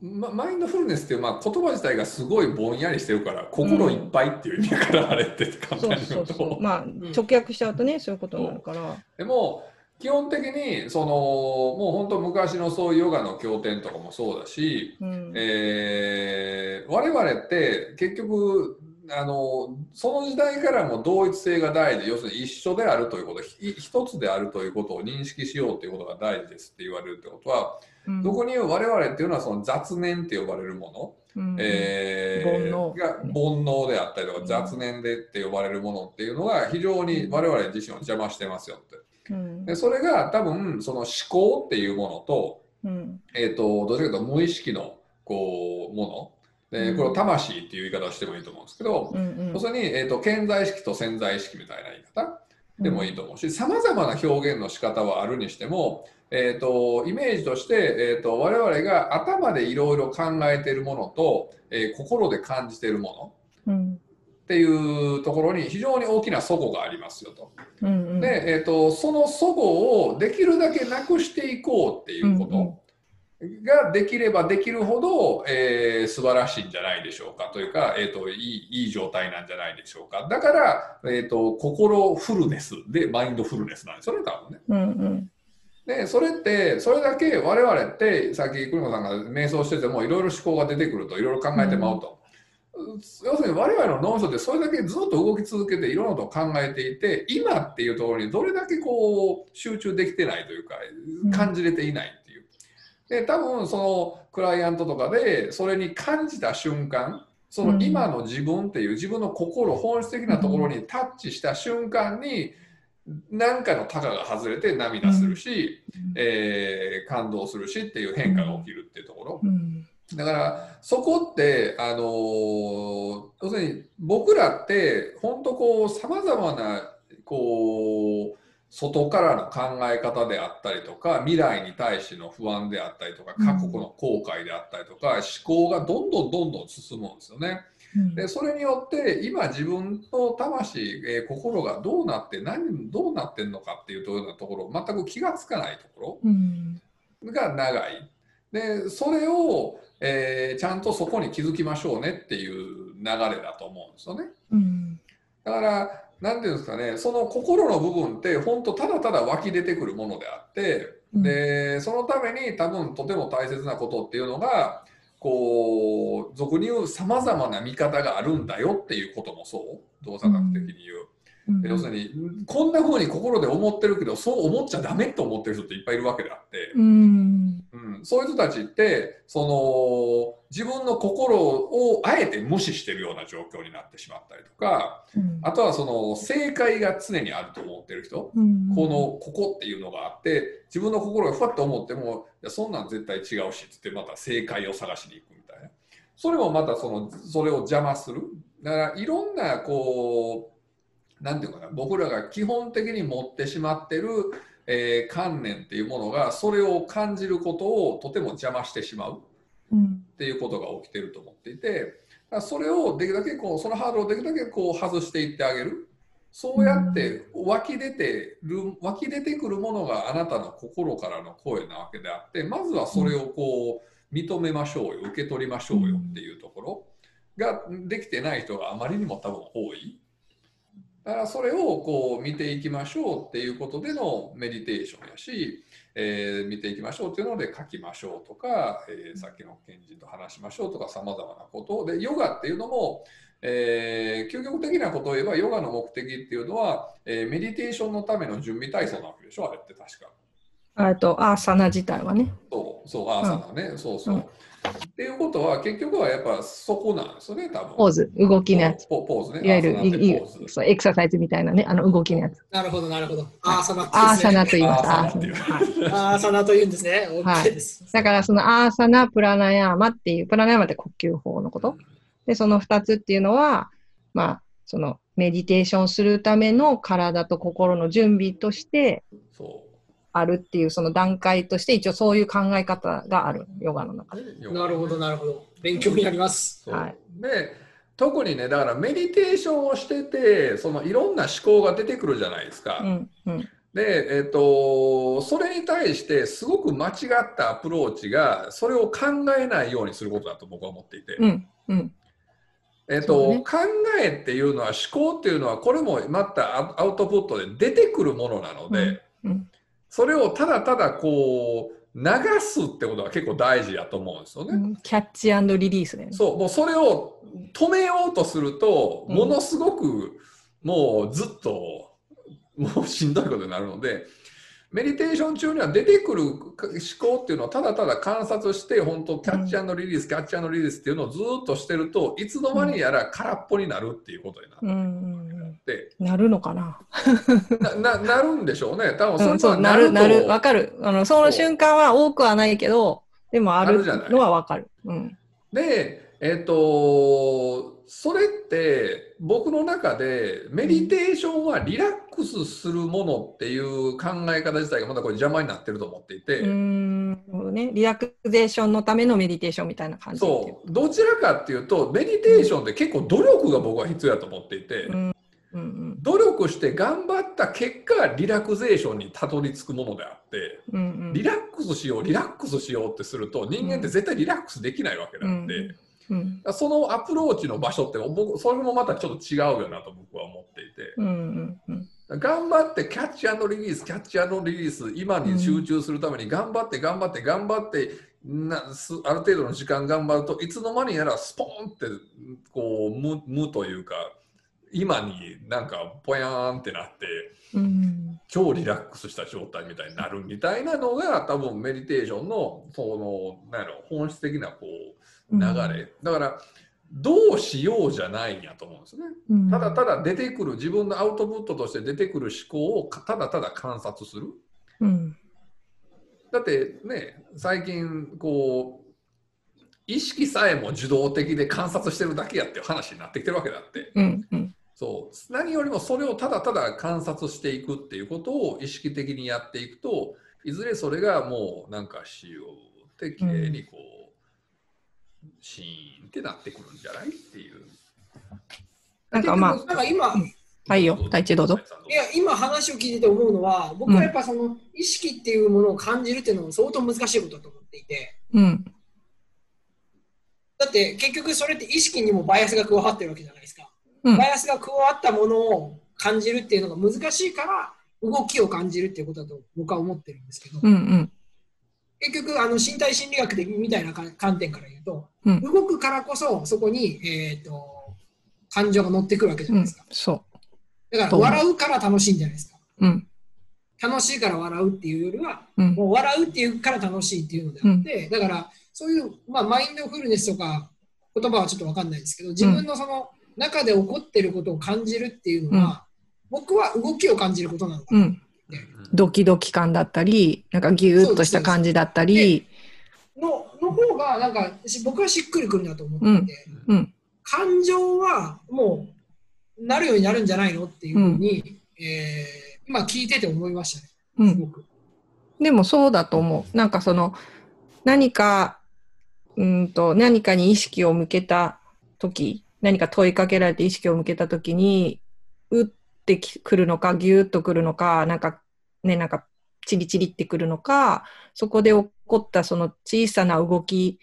ま、マインドフルネスっていう、まあ、言葉自体がすごいぼんやりしてるから心いっぱいっていう意味からあれって簡単に言うと、うん、そうそうそう、まあ、直訳しちゃうとね、うん、そういうことになるから。でも基本的にそのもう本当昔のそういうヨガの経典とかもそうだし、うん、えー、我々って結局あのその時代からも同一性が大事、要するに一緒であるということ、一つであるということを認識しようということが大事ですって言われるってことは、うん、どこに我々っていうのはその雑念って呼ばれるもの、うん、えー、煩悩が煩悩であったりとか雑念でって呼ばれるものっていうのが非常に我々自身を邪魔してますよって、うん、でそれが多分その思考っていうものと、うん、えーと、どっちかというと無意識のこうもの、えー、これを魂っていう言い方をしてもいいと思うんですけど、うんうん、要するに、えーと、顕在意識と潜在意識みたいな言い方でもいいと思うし、さまざまな表現の仕方はあるにしても、えーと、イメージとして、えーと、我々が頭でいろいろ考えているものと、えー、心で感じているもの、うんっていうところに非常に大きな齟齬がありますよと、うんうん、で、えーと、その齟齬をできるだけなくしていこうっていうこと、うんうんができればできるほど、えー、素晴らしいんじゃないでしょうかというか、えーと、いい、いい状態なんじゃないでしょうか。だから、えーと、心フルネスでマインドフルネスなんですよね、多分ね。うんうん、でそれってそれだけ我々ってさっき栗本さんが瞑想しててもいろいろ思考が出てくるといろいろ考えてまうと、うん、要するに我々の脳みそってそれだけずっと動き続けていろんなことを考えていて、今っていうところにどれだけこう集中できてないというか感じれていない。うんで多分そのクライアントとかでそれに感じた瞬間、その今の自分っていう自分の心、本質的なところにタッチした瞬間に何かのタカが外れて涙するし、うん、えー、感動するしっていう変化が起きるっていうところ、うん、だからそこってあのー、要するに僕らって本当こうさまざまなこう外からの考え方であったりとか、未来に対しての不安であったりとか、過去の後悔であったりとか、うん、思考がどんどんどんどん進むんですよね。うん、でそれによって今自分の魂、えー、心がどうなって何どうなってんのかっていうようなところ、全く気がつかないところが長い。でそれを、えー、ちゃんとそこに気づきましょうねっていう流れだと思うんですよね。うんだからなんていうんですかね、その心の部分って本当ただただ湧き出てくるものであって、うん、でそのために多分とても大切なことっていうのがこう俗に言うさまざまな見方があるんだよっていうこともそう動作学的に言う。うん、要するにこんなふうに心で思ってるけどそう思っちゃダメと思ってる人っていっぱいいるわけであって、うんうん、そういう人たちってその自分の心をあえて無視してるような状況になってしまったりとか、うん、あとはその正解が常にあると思ってる人、うん、このここっていうのがあって自分の心がふわっと思ってもいやそんなん絶対違うしってまた正解を探しに行くみたいな、それもまたそのそれを邪魔する。だからいろんなこうなんていうかな、僕らが基本的に持ってしまってる、えー、観念っていうものがそれを感じることをとても邪魔してしまうっていうことが起きてると思っていて、だからそれをできるだけこうそのハードルをできるだけこう外していってあげる。そうやって湧き出てる湧き出てくるものがあなたの心からの声なわけであって、まずはそれをこう認めましょうよ、受け取りましょうよっていうところができてない人があまりにも多分多い。だからそれをこう見ていきましょうっていうことでのメディテーションやし、えー、見ていきましょうっていうので書きましょうとか、えー、さっきの賢人と話しましょうとかさまざまなことで、ヨガっていうのも、えー、究極的なことを言えばヨガの目的っていうのは、えー、メディテーションのための準備体操なわけでしょ、あれって確か。あとアーサナ自体はね。そうそう、アーサナね、うん、そうそう。うん、っていうことは結局はやっぱそこなんですよね、多分。ポーズ、動きのやつ。ポ, ポーズね。いわゆるエクササイズみたいなね、あの動きのやつ。なるほど、なるほど。アーサナって言うんですね。アーサナと言います。アーサナと言うんですね。OK です、はい。だからそのアーサナ、プラナヤーマっていう、プラナヤーマって呼吸法のこと。で、そのふたつっていうのは、まあ、そのメディテーションするための体と心の準備として、そうあるっていうその段階として一応そういう考え方があるヨガの中で。なるほどなるほど、勉強になります。はい、で特にね、だからメディテーションをしててそのいろんな思考が出てくるじゃないですか。うんうん、でえっとそれに対してすごく間違ったアプローチがそれを考えないようにすることだと僕は思っていて。うんうんえっとね、考えっていうのは思考っていうのはこれもまたアウトプットで出てくるものなので。うんうんそれをただただこう流すってことが結構大事だと思うんですよね。うん、キャッチ&リリースね。そう、もうそれを止めようとすると、ものすごくもうずっともうしんどいことになるので、メディテーション中には出てくる思考っていうのをただただ観察して、本当キャッチ&リリース、うん、キャッチ&リリースっていうのをずっとしてると、いつの間にやら空っぽになるっていうことになる。うんなるのかな？ な, な, なるんでしょうね。多分それとはなると、うん、そうなるなるわかる。あのその瞬間は多くはないけど、でもあるのはわかる。うん、で、えっとそれって僕の中でメディテーションはリラックスするものっていう考え方自体がまだこれ邪魔になってると思っていて、うん、ね、リラクゼーションのためのメディテーションみたいな感じ。そう、どちらかっていうとメディテーションって結構努力が僕は必要だと思っていて。うんうんうん、努力して頑張った結果リラクゼーションにたどり着くものであって、うんうん、リラックスしようリラックスしようってすると人間って絶対リラックスできないわけであって、うんうん、そのアプローチの場所って僕それもまたちょっと違うよなと僕は思っていて、うんうんうん、頑張ってキャッチ&リリースキャッチ&リリース今に集中するために頑張って頑張って頑張ってなある程度の時間頑張るといつの間にやらスポーンってこう無、無というか。今になんかぽやーんってなって、うん、超リラックスした状態みたいになるみたいなのが多分メディテーションのそのなんやろ本質的なこう流れ、うん、だからどうしようじゃないんやと思うんですね、うん、ただただ出てくる自分のアウトプットとして出てくる思考をただただ観察する、うん、だってね最近こう意識さえも受動的で観察してるだけやっていう話になってきてるわけだって、うんうんそう何よりもそれをただただ観察していくっていうことを意識的にやっていくといずれそれがもうなんかしようってきれいにこう、うん、シーンってなってくるんじゃないっていうなんかまあなんか今はいよ太一どうぞいや今話を聞いてて思うのは僕はやっぱその意識っていうものを感じるっていうのも相当難しいことだと思っていて、うん、だって結局それって意識にもバイアスが加わってるわけじゃないですか。バイアスが加わったものを感じるっていうのが難しいから、動きを感じるっていうことだと僕は思ってるんですけど、うんうん、結局あの身体心理学的みたいな観点から言うと、うん、動くからこそそこに、えー、と感情が乗ってくるわけじゃないですか、うん、そうだから笑うから楽しいんじゃないですか、うん、楽しいから笑うっていうよりは、うん、もう笑うっていうから楽しいっていうのであって、うん、だからそういう、まあ、マインドフルネスとか言葉はちょっと分かんないですけど、自分のその中で起こってることを感じるっていうのは、うん、僕は動きを感じることなのかな、うん、ドキドキ感だったりなんかギューッとした感じだったりの、の方がなんか僕はしっくりくるんだと思っていて、うんうん、感情はもうなるようになるんじゃないのっていうふうに、うんえー、今聞いてて思いましたね、うん、すごく。でもそうだと思う。なんかその何かうんと何かに意識を向けた時、何か問いかけられて意識を向けた時にうっってくるのか、ギューッとくるのか、なんかね、なんかチリチリってくるのか、そこで起こったその小さな動き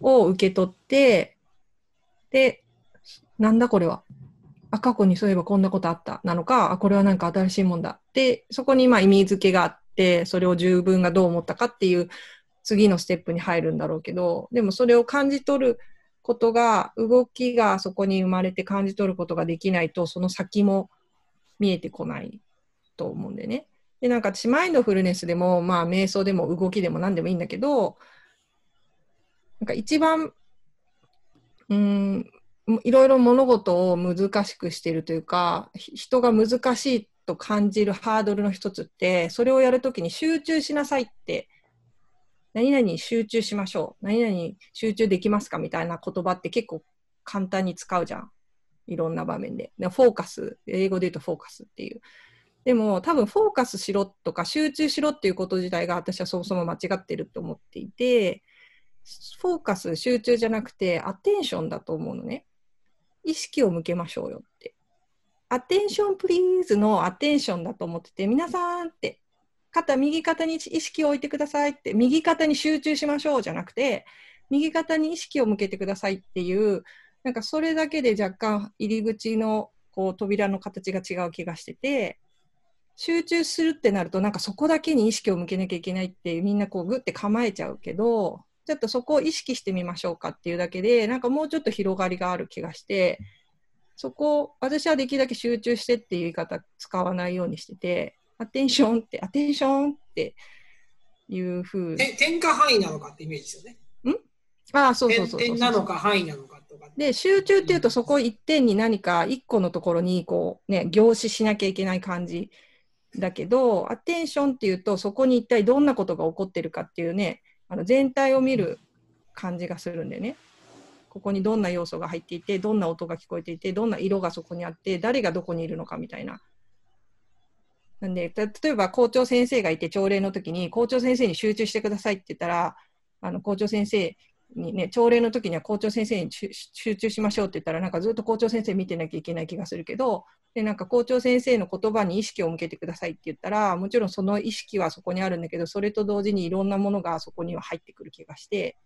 を受け取って、で、なんだこれは、あ、過去にそういえばこんなことあったなのか、あ、これはなんか新しいもんだで、そこにまあ意味付けがあって、それを自分がどう思ったかっていう次のステップに入るんだろうけど、でもそれを感じ取ることが、動きがそこに生まれて感じ取ることができないと、その先も見えてこないと思うんでね。で、なんか私マインドフルネスでも、まあ、瞑想でも動きでも何でもいいんだけど、なんか一番うーんいろいろ物事を難しくしてるというか、人が難しいと感じるハードルの一つって、それをやるときに集中しなさいって、何々に集中しましょう、何々に集中できますかみたいな言葉って結構簡単に使うじゃん、いろんな場面で。でフォーカス、英語で言うとフォーカスっていう。でも多分フォーカスしろとか集中しろっていうこと自体が私はそもそも間違ってると思っていて、フォーカス、集中じゃなくてアテンションだと思うのね。意識を向けましょうよって、アテンションプリーズのアテンションだと思ってて、皆さんって肩、右肩に意識を置いてくださいって、右肩に集中しましょうじゃなくて、右肩に意識を向けてくださいっていう、なんかそれだけで若干入り口のこう扉の形が違う気がしてて、集中するってなるとなんかそこだけに意識を向けなきゃいけないってみんなこうグッて構えちゃうけど、ちょっとそこを意識してみましょうかっていうだけで、なんかもうちょっと広がりがある気がして、そこ私はできるだけ集中してっていう言い方使わないようにしてて、アテンションってアテンションっていうふうに点火範囲なのかってイメージですよね。ん？ああ、そうそうそうそうそう。点なのか範囲なのかで、集中っていうとそこ一点に何か一個のところにこうね凝視しなきゃいけない感じだけど、アテンションっていうとそこに一体どんなことが起こってるかっていうね、あの全体を見る感じがするんでね、ここにどんな要素が入っていて、どんな音が聞こえていて、どんな色がそこにあって、誰がどこにいるのかみたいな。なんで例えば校長先生がいて朝礼の時に校長先生に集中してくださいって言ったら、あの校長先生にね、朝礼の時には校長先生に集中しましょうって言ったら、なんかずっと校長先生見てなきゃいけない気がするけど、でなんか校長先生の言葉に意識を向けてくださいって言ったら、もちろんその意識はそこにあるんだけど、それと同時にいろんなものがそこには入ってくる気がして、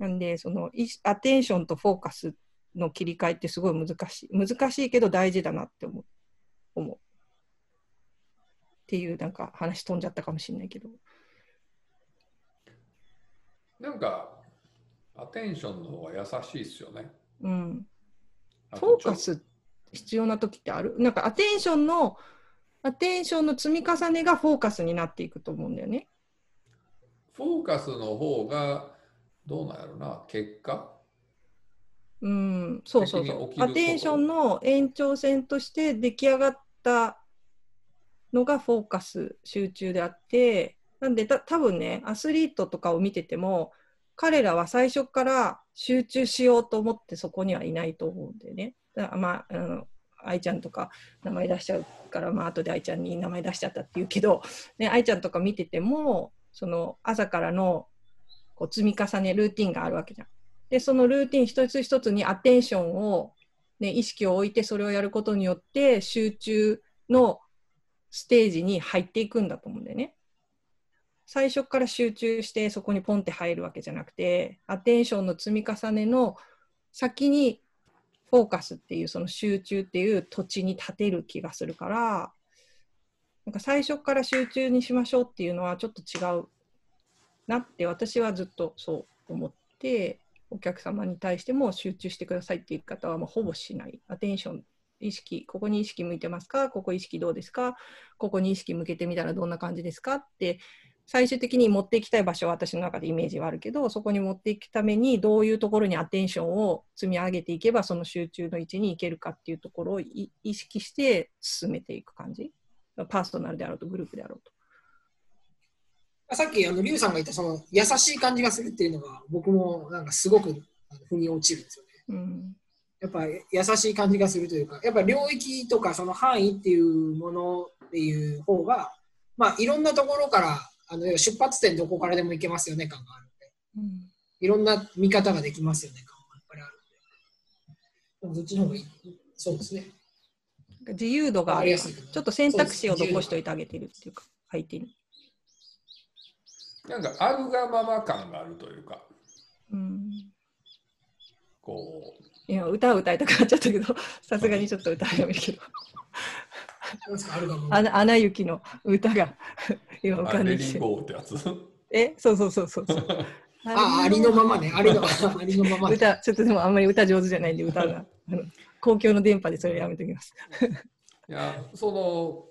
なんでそのアテンションとフォーカスの切り替えってすごい難しい難しいけど大事だなって思う、思うっていう、なんか話飛んじゃったかもしれないけど、なんかアテンションの方が優しいですよね。うん。フォーカス必要な時ってある？なんかアテンションのアテンションの積み重ねがフォーカスになっていくと思うんだよね。フォーカスの方がどうなんやろうな、結果？うん、そうそうそう。アテンションの延長線として出来上がったのがフォーカス、集中であって、なんでた多分ね、アスリートとかを見てても、彼らは最初から集中しようと思ってそこにはいないと思うんでね。だからまあ、あの、愛ちゃんとか名前出しちゃうから、まあ後で愛ちゃんに名前出しちゃったって言うけど、ね、愛ちゃんとか見てても、その朝からのこう積み重ね、ルーティンがあるわけじゃん。で、そのルーティン一つ一つにアテンションを、ね、意識を置いてそれをやることによって、集中のステージに入っていくんだと思うんだよね。最初から集中してそこにポンって入るわけじゃなくて、アテンションの積み重ねの先にフォーカスっていうその集中っていう土地に立てる気がするから、なんか最初から集中にしましょうっていうのはちょっと違うなって私はずっとそう思って、お客様に対しても集中してくださいっていう言い方はもうほぼしない。アテンション、意識、ここに意識向いてますか、ここ意識どうですか、ここに意識向けてみたらどんな感じですかって最終的に持っていきたい場所は私の中でイメージはあるけど、そこに持っていくためにどういうところにアテンションを積み上げていけばその集中の位置に行けるかっていうところを意識して進めていく感じ、パーソナルであろうとグループであろうと。さっきあのリュウさんが言ったその優しい感じがするっていうのが僕もなんかすごく腑に落ちるんですよね、うん、やっぱり優しい感じがするというか、やっぱ領域とかその範囲っていうものっていう方が、まあ、いろんなところからあの出発点どこからでも行けますよね感があるので、うん、いろんな見方ができますよね感がやっぱりあるので、でもそっちの方がいい。そうですね、自由度がある、ちょっと選択肢を残しておいてあげてるっていうか、相手になんかあるがまま感があるというか、うん、こういや歌を歌いたくなっちゃったけど、さすがにちょっと歌はやめるけどアナ雪の歌が今浮かんできてる。え、そうそうそうそうそうあ、ありのままね、ありのまま、ね、歌ちょっとでもあんまり歌上手じゃないんで歌があの公共の電波でそれをやめておきますいや、そ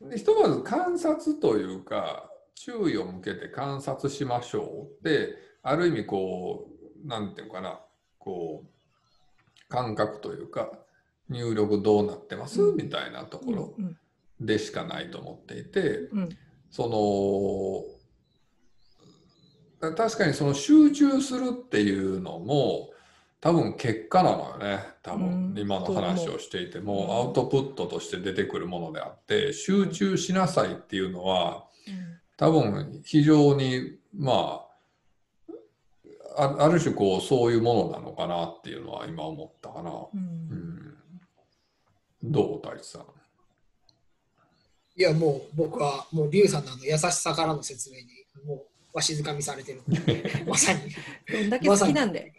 のひとまず観察というか注意を向けて観察しましょうで、ある意味こうなんていうかな、こう感覚というか入力どうなってます、うん、みたいなところでしかないと思っていて、うん、その確かにその集中するっていうのも多分結果なのよね。多分今の話をしていても、うん、アウトプットとして出てくるものであって、集中しなさいっていうのは、うん多分非常にまあ あ, ある種こうそういうものなのかなっていうのは今思ったかな、うんうん、どう大地さん。いやもう僕はもうリュウさん の, の優しさからの説明にもうわしづかみされてるまさにどんだけ好きなんで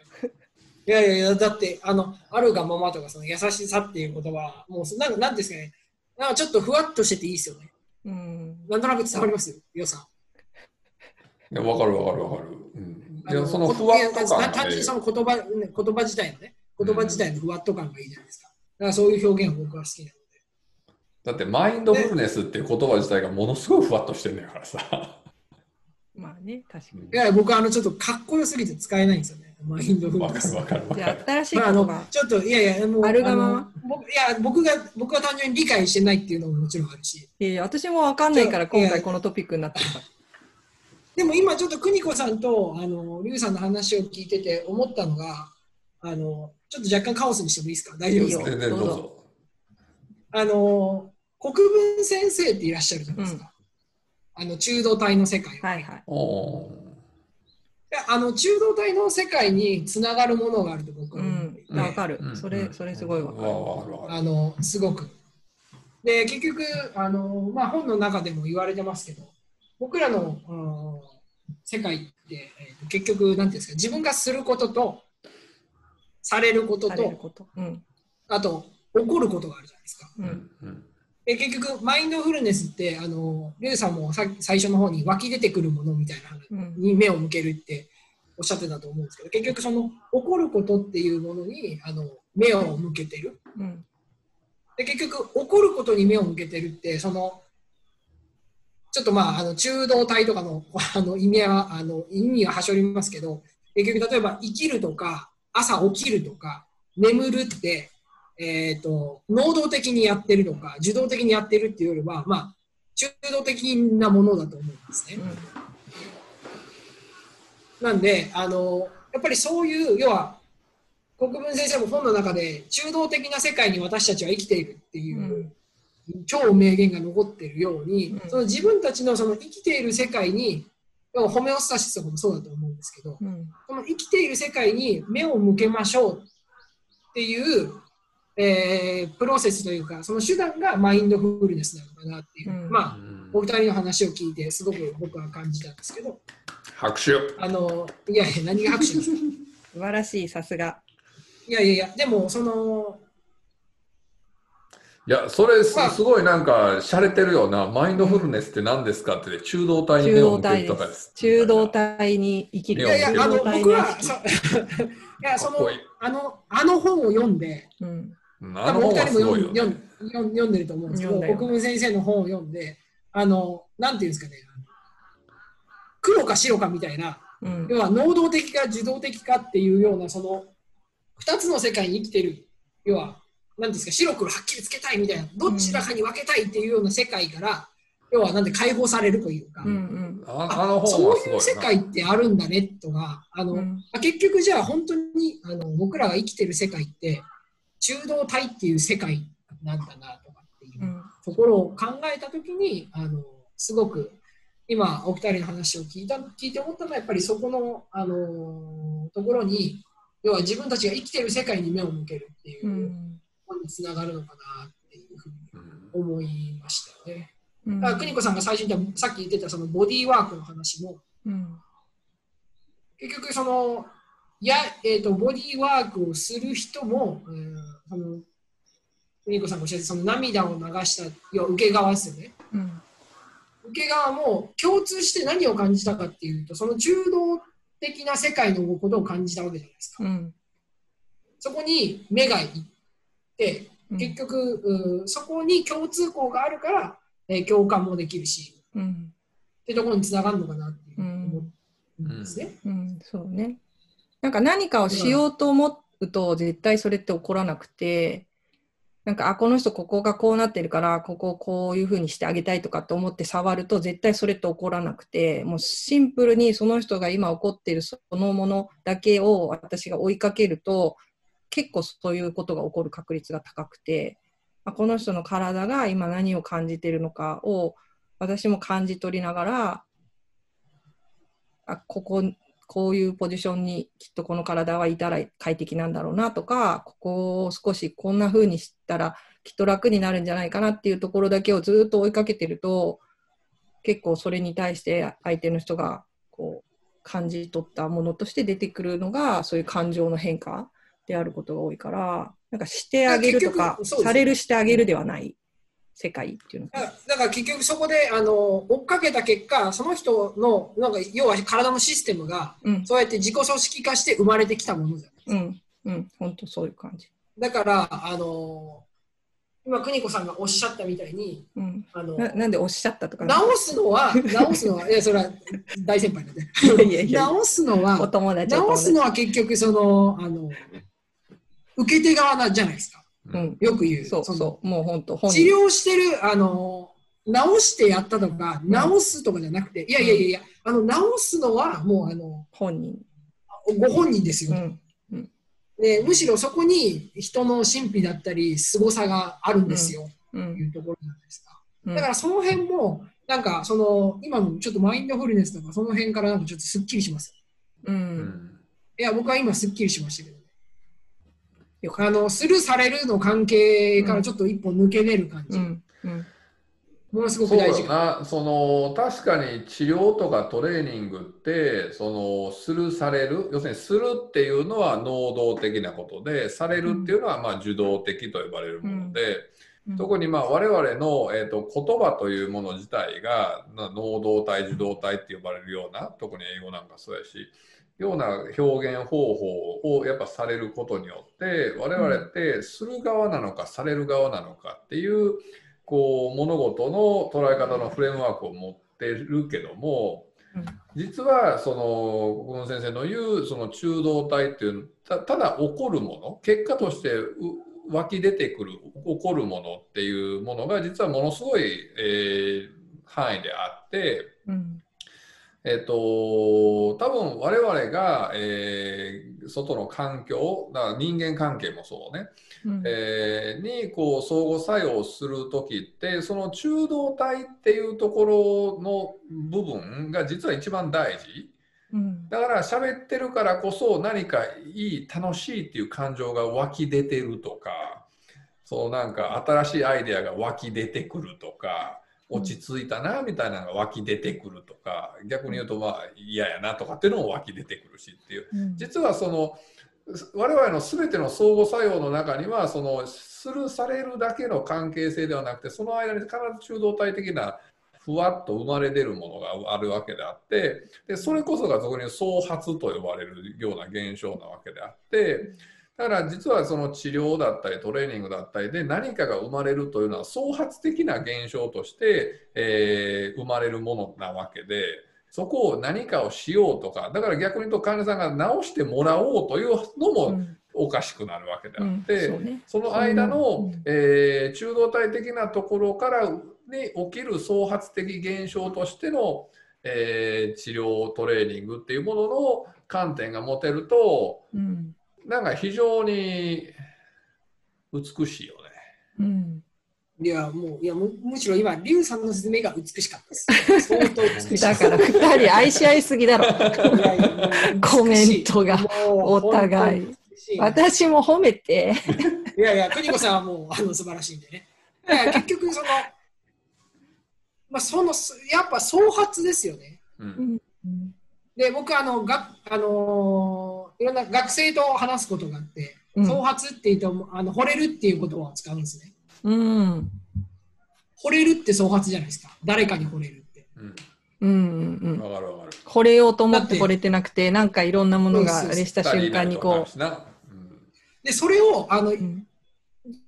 いやいやいや、だってあのあるがままとかその優しさっていう言葉もうなんかなんですかね、なんかちょっとふわっとしてていいですよね。うん、なんとなく伝わりますよ、よさん。いや、わかるわかるわかる。うん、いや、そのふわっと感。単純にその言葉、言葉自体のね、言葉自体のふわっと感がいいじゃないですか。だからそういう表現を僕は好きなので。だって、マインドフルネスっていう言葉自体がものすごいふわっとしてるんだからさ。まあね、確かに。いや、僕はあのちょっとかっこよすぎて使えないんですよね。マインドフルネス。わかるわかるわかる。新しい言葉、まあ、ちょっと、いやいや、もう、あるがまま。いや、僕が、僕は単純に理解してないっていうのももちろんあるし。いやいや、私もわかんないから、今回このトピックになってるから。でも今ちょっと邦子さんと、あの、リュウさんの話を聞いてて思ったのが、あの、ちょっと若干カオスにしてもいいですか？大丈夫ですか？いいよ、どうぞ。あの、国分先生っていらっしゃるじゃないですか。うん、あの、中道体の世界を。はいはい。おー。あの中道体の世界につながるものがあると僕は思っていて、うん、分かる、それ、それすごい分かる、うん、あのすごくで結局あの、まあ、本の中でも言われてますけど、僕らの、うん、世界って、えー、結局なんていうんですか、自分がすることとされることと、ことうん、あと起こることがあるじゃないですか、うんうん、で結局マインドフルネスってあのリュウさんもさ最初の方に湧き出てくるものみたいなに目を向けるっておっしゃってたと思うんですけど、結局その起こることっていうものにあの目を向けてる、うん、で結局起こることに目を向けてるってそのちょっとまああの中道体とか の, あの意味はあの意味ははしょりますけど、結局例えば生きるとか朝起きるとか眠るって、えー、と能動的にやってるとか受動的にやってるっていうよりはまあ中道的なものだと思うんですね、うんなんであのやっぱりそういう要は国分先生も本の中で中道的な世界に私たちは生きているっていう、うん、超名言が残っているように、うん、その自分たちのその生きている世界にホメオスタシスとかもそうだと思うんですけど、うん、その生きている世界に目を向けましょうっていう、えー、プロセスというかその手段がマインドフルネスなのかなっていう、うん、まあお二人の話を聞いてすごく僕は感じたんですけど。拍手。あのいや何が拍手ですか。素晴らしい、さすが。いやいやいや、でもそのいや、それすごいなんか洒落てるような、マインドフルネスって何ですかって、中道体に目を向けるとかです。中道体に生きる。いやいや、あの僕は、あの本を読んで、うん、あの本はすごいよね。読んでると思うんですけど、国分先生の本を読んで、あの、なんていうんですかね、黒か白かみたいな、うん、要は能動的か受動的かっていうような、そのふたつの世界に生きてる、要はなんですか、白黒はっきりつけたいみたいな、どちらかに分けたいっていうような世界から、うん、要はなんで解放されるというか、うんうん、ああのそういう世界ってあるんだねとか、あの、うん、結局じゃあ本当にあの僕らが生きてる世界って中道体っていう世界なんだなとかっていうところを考えたときに、あのすごく今お二人の話を聞いた聞いて思ったのは、やっぱりそこの、あのところに、要は自分たちが生きてる世界に目を向けるっていう。うん、つながるのかなっていうふうに思いましたよね。だから邦子さんが最初にさっき言ってたそのボディーワークの話も、うん、結局そのや、えー、とボディーワークをする人も、邦子さんがおっしゃってその涙を流した要は受け側ですよね、うん、受け側も共通して何を感じたかっていうと、その中道的な世界のことを感じたわけじゃないですか、うん、そこに目がいってで結局、うん、そこに共通項があるから、えー、共感もできるし、うん、ってところにつながるのかなっていう思うんですね。うんうん、そうね。なんか何かをしようと思うと絶対それって起こらなくて、なんかあこの人ここがこうなってるからここをこういうふうにしてあげたいとかと思って触ると絶対それって起こらなくて、もうシンプルにその人が今起こっているそのものだけを私が追いかけると。結構そういうことが起こる確率が高くて、この人の体が今何を感じているのかを私も感じ取りながら、あ、ここ、こういうポジションにきっとこの体はいたら快適なんだろうなとか、ここを少しこんな風にしたらきっと楽になるんじゃないかなっていうところだけをずっと追いかけてると、結構それに対して相手の人がこう感じ取ったものとして出てくるのがそういう感情の変化であることが多いから、なんかしてあげるとか、されるしてあげるではない世界っていうのだから、だから結局そこであの追っかけた結果、その人のなんか要は体のシステムが、うん、そうやって自己組織化して生まれてきたものじゃないですか。うんうん、本当そういう感じだから、あの今邦子さんがおっしゃったみたいに、うん、あの な, なんでおっしゃったとか、ね、直すのは直すのは、いやそれは大先輩なんでいやいや直すのはお友達直すのは結局そのあの受け手側じゃないですか、うん、よく言う、そうそう、もう本当本治療してる、あの治してやったとか、うん、治すとかじゃなくて、いやいやいや、あの治すのはもうあの本人、ご本人ですよ、うんうん、でむしろそこに人の神秘だったり凄さがあるんですよ、うん、っていうところじゃないですか、うん、だからその辺もなんかその今のちょっとマインドフルネスとかその辺からなんかちょっとすっきりします、うん、いや僕は今すっきりしましたけど、あのスルーされるの関係からちょっと一歩抜け出る感じ、うんうん、ものすごく大事かな。そうだな、その確かに治療とかトレーニングってそのスルーされる、要するにするっていうのは能動的なことで、されるっていうのはまあ受動的と呼ばれるもので、うんうん、特にまあ我々の、えーと、言葉というもの自体が能動体受動体って呼ばれるような、特に英語なんかそうやしような表現方法をやっぱされることによって、我々ってする側なのかされる側なのかっていうこう物事の捉え方のフレームワークを持ってるけども、実はその国分先生の言うその中道体っていう た, ただ起こるもの、結果として湧き出てくる起こるものっていうものが実はものすごい、えー、範囲であって。うん、えっと、多分我々が、えー、外の環境、だから人間関係もそうね、うん、えー、にこう相互作用する時って、その中道体っていうところの部分が実は一番大事、うん、だから喋ってるからこそ何かいい楽しいっていう感情が湧き出てるとか、そうなんか新しいアイデアが湧き出てくるとか。落ち着いたなみたいなのが湧き出てくるとか、逆に言うとまあ嫌やなとかっていうのも湧き出てくるしっていう、実はその我々の全ての相互作用の中にはそのするされるだけの関係性ではなくて、その間に必ず中動体的なふわっと生まれ出るものがあるわけであって、でそれこそが俗に創発と呼ばれるような現象なわけであって、だから実はその治療だったりトレーニングだったりで何かが生まれるというのは創発的な現象として、えー、生まれるものなわけで、そこを何かをしようとか、だから逆に言うと患者さんが治してもらおうというのもおかしくなるわけであって、うんうん そ, ね、その間の、うんえー、中動体的なところからに起きる創発的現象としての、えー、治療トレーニングっていうものの観点が持てると、うん、なんか非常に美しいよね。うんいやもういや む, むしろ今リュウさんの説明が美しかったです。相当美しい。だからふたり愛し合いすぎだろ。いやいやコメントがお互い。も私も褒めて。いやいや、邦子さんはもうあの素晴らしいんでね。だから結局そのまあそのやっぱ創発ですよね。うん、で僕あのがあのいろんな学生と話すことがあって、うん、創発って言うとあの惚れるっていう言葉を使うんですね。うん、惚れるって創発じゃないですか。誰かに惚れるって。うんうんうん。わかるわかる。惚れようと思って惚れてなくて、なんかいろんなものがあれした瞬間にこう。でそれをあの、うん、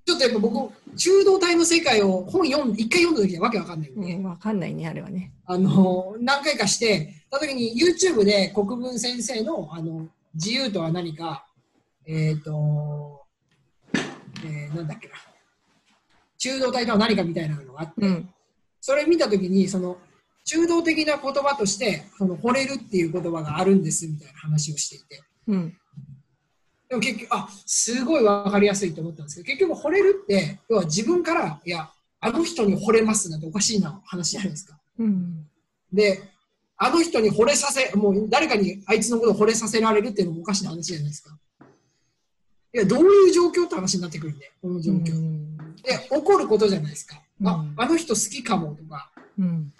ちょっとやっぱ僕中道体の世界を本読んで一回読んだ時はわけわかんないよね。わかんないねあれはね。あの何回かしてた時に YouTube で国分先生のあの自由とは何かえっ、ー、と、えー、なんだっけな。中道体とは何かみたいなのがあって、うん、それ見たときにその中道的な言葉としてその惚れるっていう言葉があるんですみたいな話をしていて、うん、でも結局あすごいわかりやすいと思ったんですけど、結局惚れるって要は自分からいやあの人に惚れますなんておかしいな話じゃないですか、うん、であの人に惚れさせもう誰かにあいつのことを惚れさせられるっていうのもおかしな話じゃないですか。いやどういう状況って話になってくるんで、この状況、うん、で起こることじゃないですか、うん、ああの人好きかもとか、うん、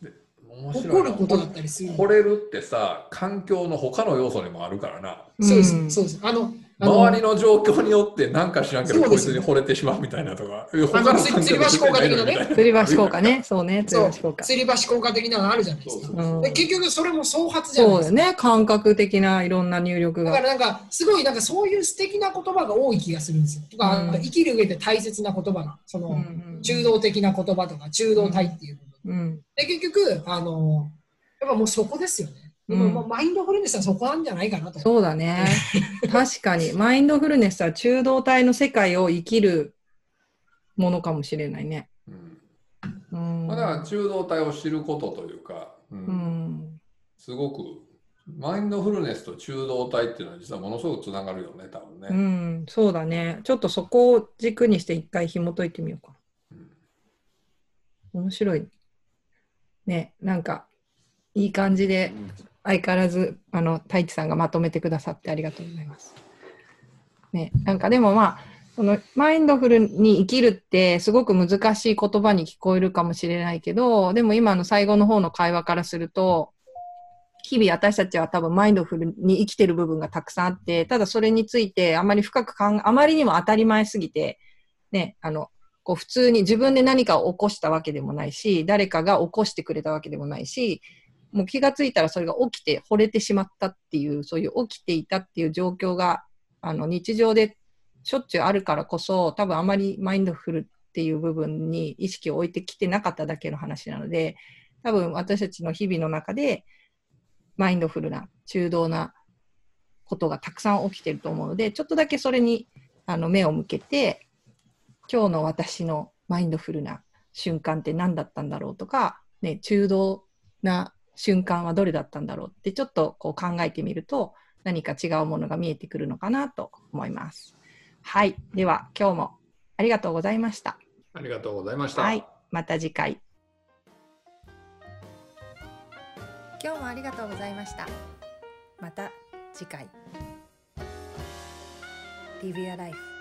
で面白いな、起こることだったりする。惚れるってさ環境の他の要素にもあるからな、うん、そうですそうです、あのあの周りの状況によって何かしなければこいつに惚れてしまうみたいなとか、ね、他のつり橋効果的なね、つり橋効果ね、そうね、つり橋効果、つり橋効果的なのあるじゃないですか。そうそうそう、で結局それも創発じゃないですか。そうだね、感覚的ないろんな入力が、だからなんかすごいなんかそういう素敵な言葉が多い気がするんですよ、とか、うん、生きる上で大切な言葉がその、うん、中道的な言葉とか中道体っていうこと、うん、で結局あのやっぱもうそこですよね。うん、もうマインドフルネスはそこなんじゃないかなと。そうだね確かにマインドフルネスは中道体の世界を生きるものかもしれないね、うんうん、だから中道体を知ることというか、うんうん、すごくマインドフルネスと中道体っていうのは実はものすごくつながるよね多分ね、うん、そうだね、ちょっとそこを軸にして一回紐解いてみようか、うん、面白いね、なんかいい感じで、うん相変わらずあの太一さんがまとめてくださってありがとうございます、ね、なんかでもまあそのマインドフルに生きるってすごく難しい言葉に聞こえるかもしれないけど、でも今の最後の方の会話からすると日々私たちは多分マインドフルに生きてる部分がたくさんあって、ただそれについてあまり深く考えあまりにも当たり前すぎて、ね、あのこう普通に自分で何かを起こしたわけでもないし誰かが起こしてくれたわけでもないし、もう気がついたらそれが起きて惚れてしまったっていう、そういう起きていたっていう状況があの日常でしょっちゅうあるからこそ、多分あまりマインドフルっていう部分に意識を置いてきてなかっただけの話なので、多分私たちの日々の中でマインドフルな中道なことがたくさん起きてると思うので、ちょっとだけそれにあの目を向けて今日の私のマインドフルな瞬間って何だったんだろうとか、ね、中道な瞬間はどれだったんだろうってちょっとこう考えてみると何か違うものが見えてくるのかなと思います。はい、では今日もありがとうございました。ありがとうございました、はい、また次回。今日もありがとうございました。また次回 Live Your Life。